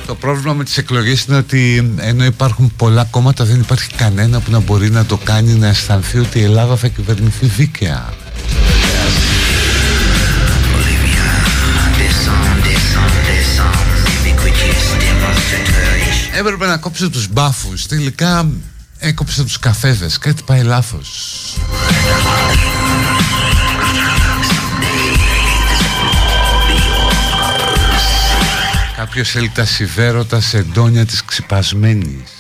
Το πρόβλημα με τις εκλογές είναι ότι ενώ υπάρχουν πολλά κόμματα, δεν υπάρχει κανένα που να μπορεί να το κάνει να αισθανθεί ότι η Ελλάδα θα κυβερνηθεί δίκαια. Έπρεπε να κόψω τους μπάφους. Τελικά έκοψε τους καφέδες, κάτι πάει λάθος. Κάποιος θέλει τα σιβέρωτα σε εντόνια της ξυπασμένης.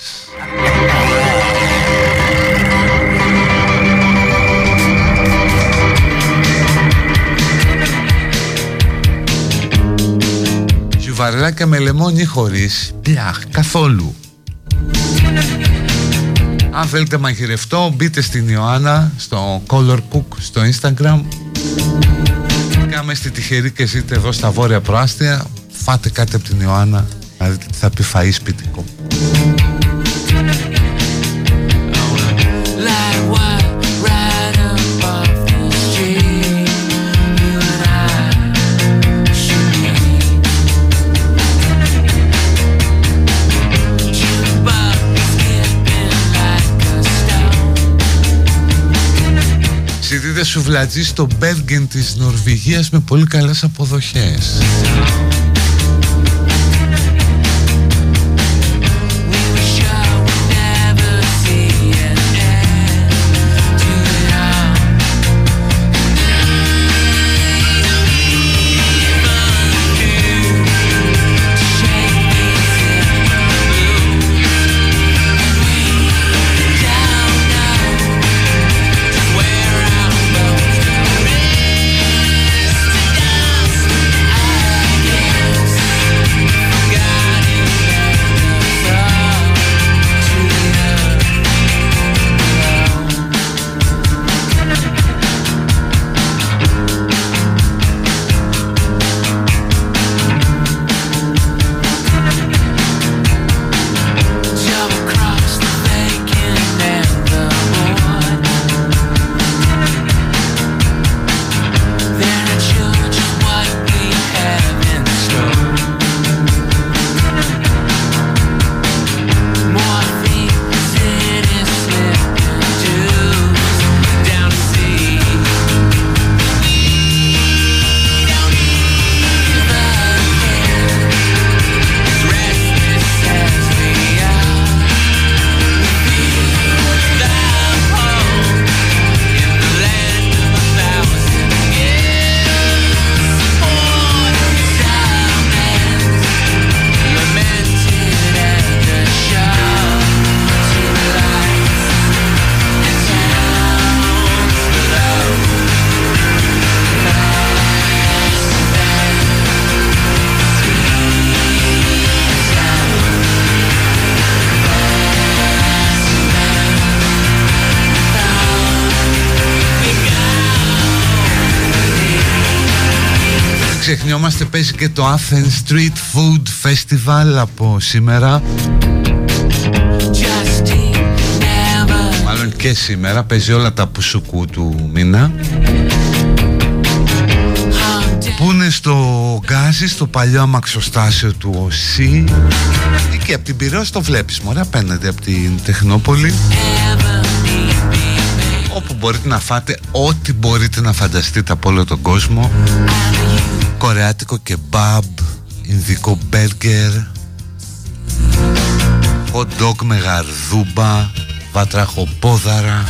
Βαρελάκια με λεμόνι χωρίς πλιάχ καθόλου. Αν θέλετε μαγειρευτό, μπείτε στην Ιωάννα στο Color Cook στο Instagram. Κάμε στη τυχερή και ζείτε εδώ στα Βόρεια Προάστια. Φάτε κάτι από την Ιωάννα, να δείτε τι θα πει φαΐ σπιτικό. Συντήτε σουβλατζή στο Μπέργκεν της Νορβηγίας με πολύ καλές αποδοχές. Ξεχνιόμαστε, παίζει και το Athens Street Food Festival από σήμερα. Μάλλον και σήμερα παίζει όλα τα πουσουκού του μήνα. Που είναι στο Γκάζι, στο παλιό αμαξοστάσιο του ΟΣΥ. Και από την Πειραιώς το βλέπεις, μωρέ, απέναντι από την Τεχνόπολη. Όπου μπορείτε να φάτε ό,τι μπορείτε να φανταστείτε από όλο τον κόσμο. Κορεάτικο κεμπάμπ, ινδικό μπέργκερ, hot dog με γαρδούμπα, βατραχοπόδαρα.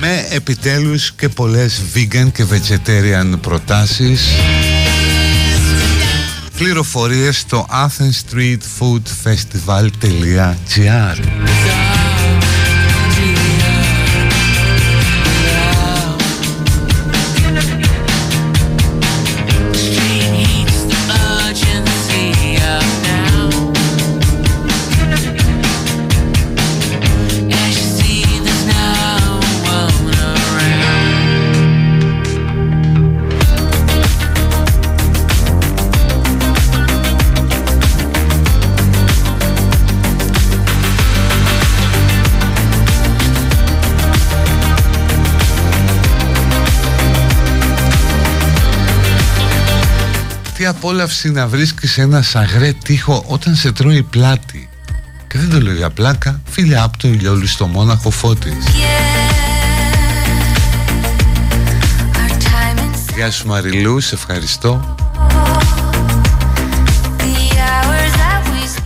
Με επιτέλους και πολλές vegan και vegetarian προτάσεις. Πληροφορίες στο athensstreetfoodfestival.gr. Απόλαυση να βρίσκεις ένα σαγρέ τοίχο όταν σε τρώει πλάτη. Και δεν το λέω για πλάκα. Φίλε, από το ηλιόλου στο Μόναχο Φώτης. Γεια σου Μαριλού, σε ευχαριστώ.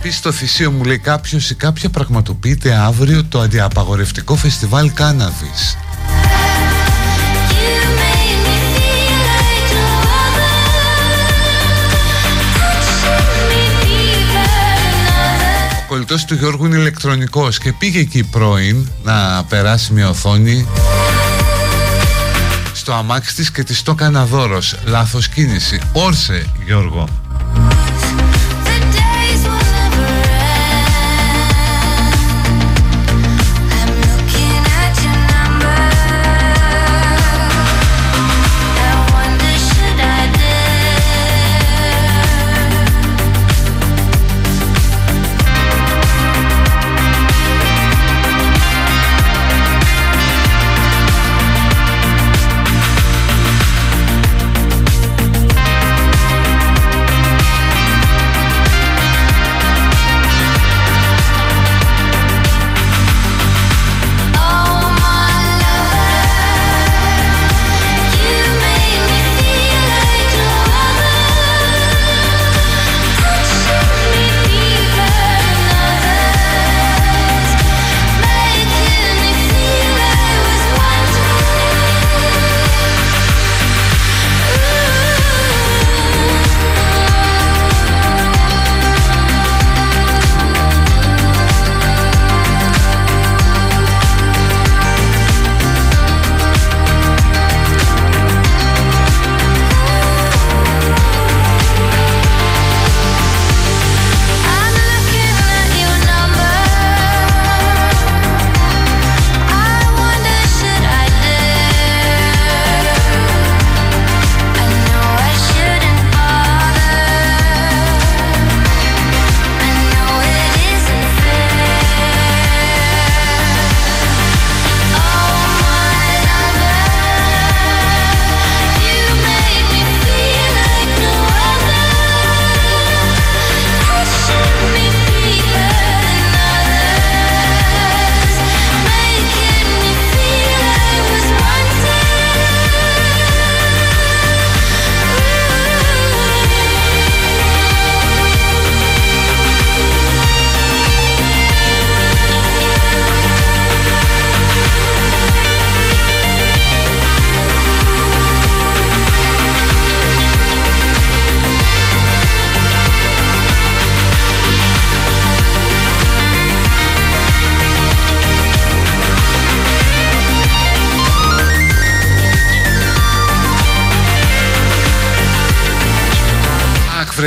πει στο θυσίο, μου λέει κάποιος, ή κάποια, πραγματοποιείται αύριο το αντιαπαγορευτικό φεστιβάλ κάναβης. Ο κολλητός του Γιώργου είναι ηλεκτρονικός και πήγε εκεί πρώην να περάσει μια οθόνη στο αμάξι της και της το έκανα δώρος. Λάθος κίνηση. Όρσε, Γιώργο.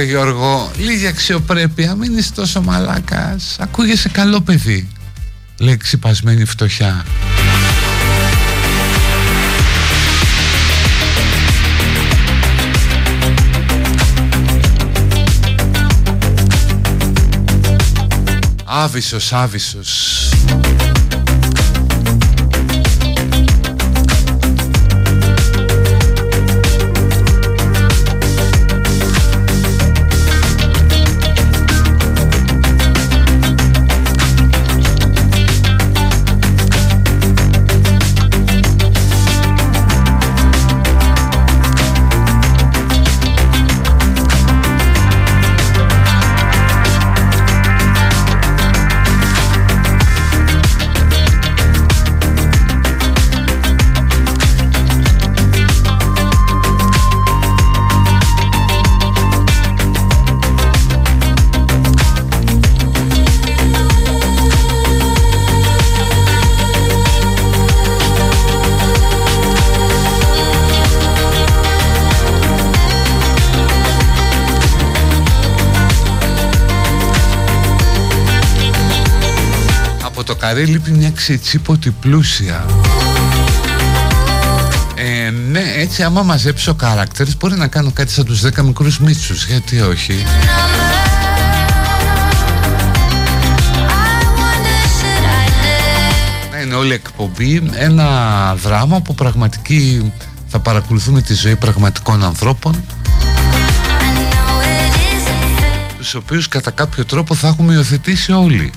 Γιώργο, λίγη αξιοπρέπεια, μην είσαι τόσο μαλάκας. Ακούγεσαι καλό παιδί, λέει ξυπασμένη φτωχιά. Άβυσσος, άβυσσος. Λείπει μια ξετσίποτη πλούσια. Ναι, έτσι άμα μαζέψω characters μπορεί να κάνω κάτι σαν τους 10 μικρούς μίτσους, γιατί όχι. Να είναι όλη εκπομπή ένα δράμα που πραγματική θα παρακολουθούμε τη ζωή πραγματικών ανθρώπων, τους οποίους κατά κάποιο τρόπο θα έχουμε υιοθετήσει όλοι.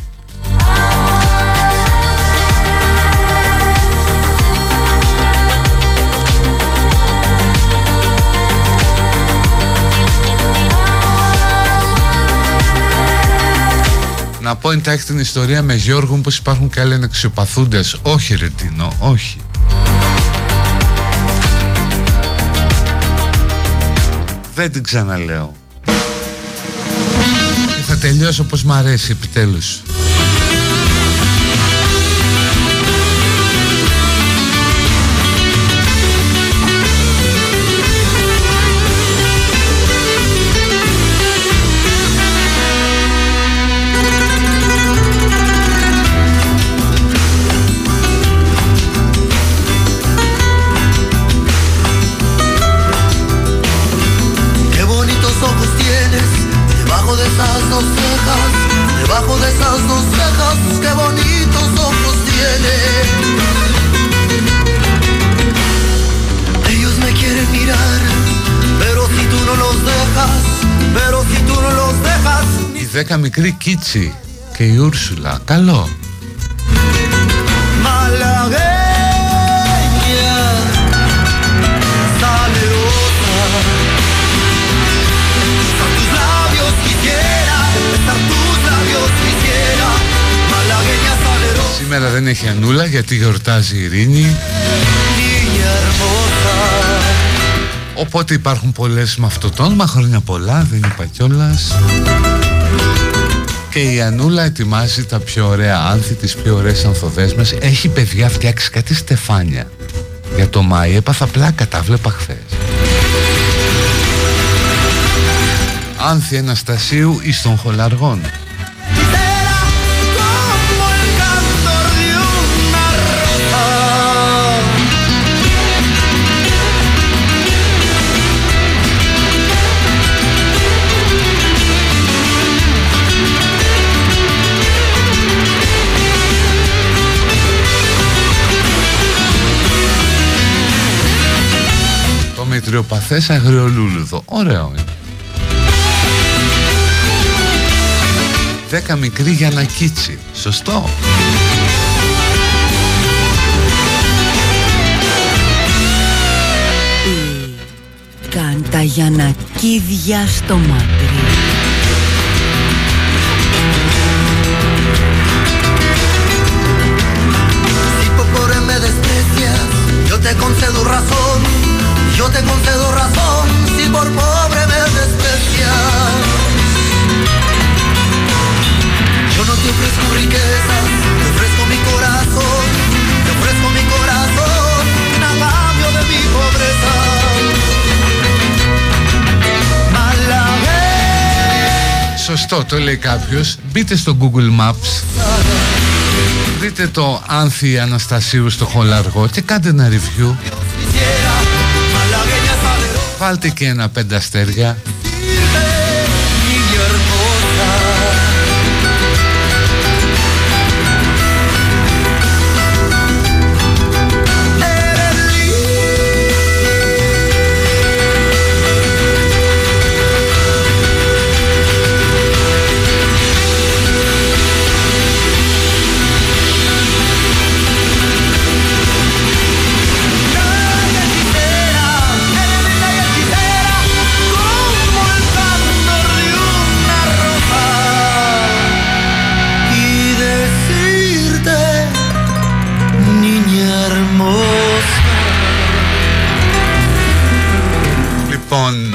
Να πω εντάξει την ιστορία με Γιώργο μου, πως υπάρχουν και άλλοι αναξιοπαθούντες. Όχι ρε Τίνο, όχι. Δεν την ξαναλέω. Και θα τελειώσω πως μ' αρέσει επιτέλους. Δέκα μικρή Κίτσι και η Ούρσουλα. Καλό. Σήμερα δεν έχει Ανούλα γιατί γιορτάζει η Ειρήνη. Οπότε υπάρχουν πολλές με αυτό το όνομα. Χρόνια πολλά, δεν είπα κιόλας. Και η Ανούλα ετοιμάζει τα πιο ωραία άνθη, τις πιο ωραίες ανθοδέσμες. Έχει παιδιά φτιάξει κάτι στεφάνια για το Μάη. Έπαθα πλάκα, τα βλέπα χθες. Άνθη Αναστασίου εις των Χολαργών. Μετριοπαθές αγριολούλουδο. Ωραίο είναι. Δέκα μικρή για να κίτσι. Σωστό. Κάντα για να κίδια στο μάτρι. Si por pobre me desprecias, yo te concedo razón. Yo te concedo razón si por pobre me desprecias. Yo no te ofrezco riquezas, te ofrezco mi corazón, te ofrezco mi corazón a cambio de mi pobreza. Malagueña. Σωστό το λέει κάποιος. Μπείτε στο Google Maps. Δείτε το Άνθη Αναστασίου στο Χολαργό και κάντε ένα review. Βάλτε και ένα 5 αστέρια.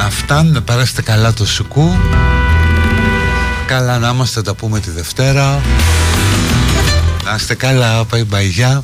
Αυτά, να περάσετε καλά το σουκού. Καλά να είμαστε, τα πούμε τη Δευτέρα. Να είστε καλά, πάει μπαγιά.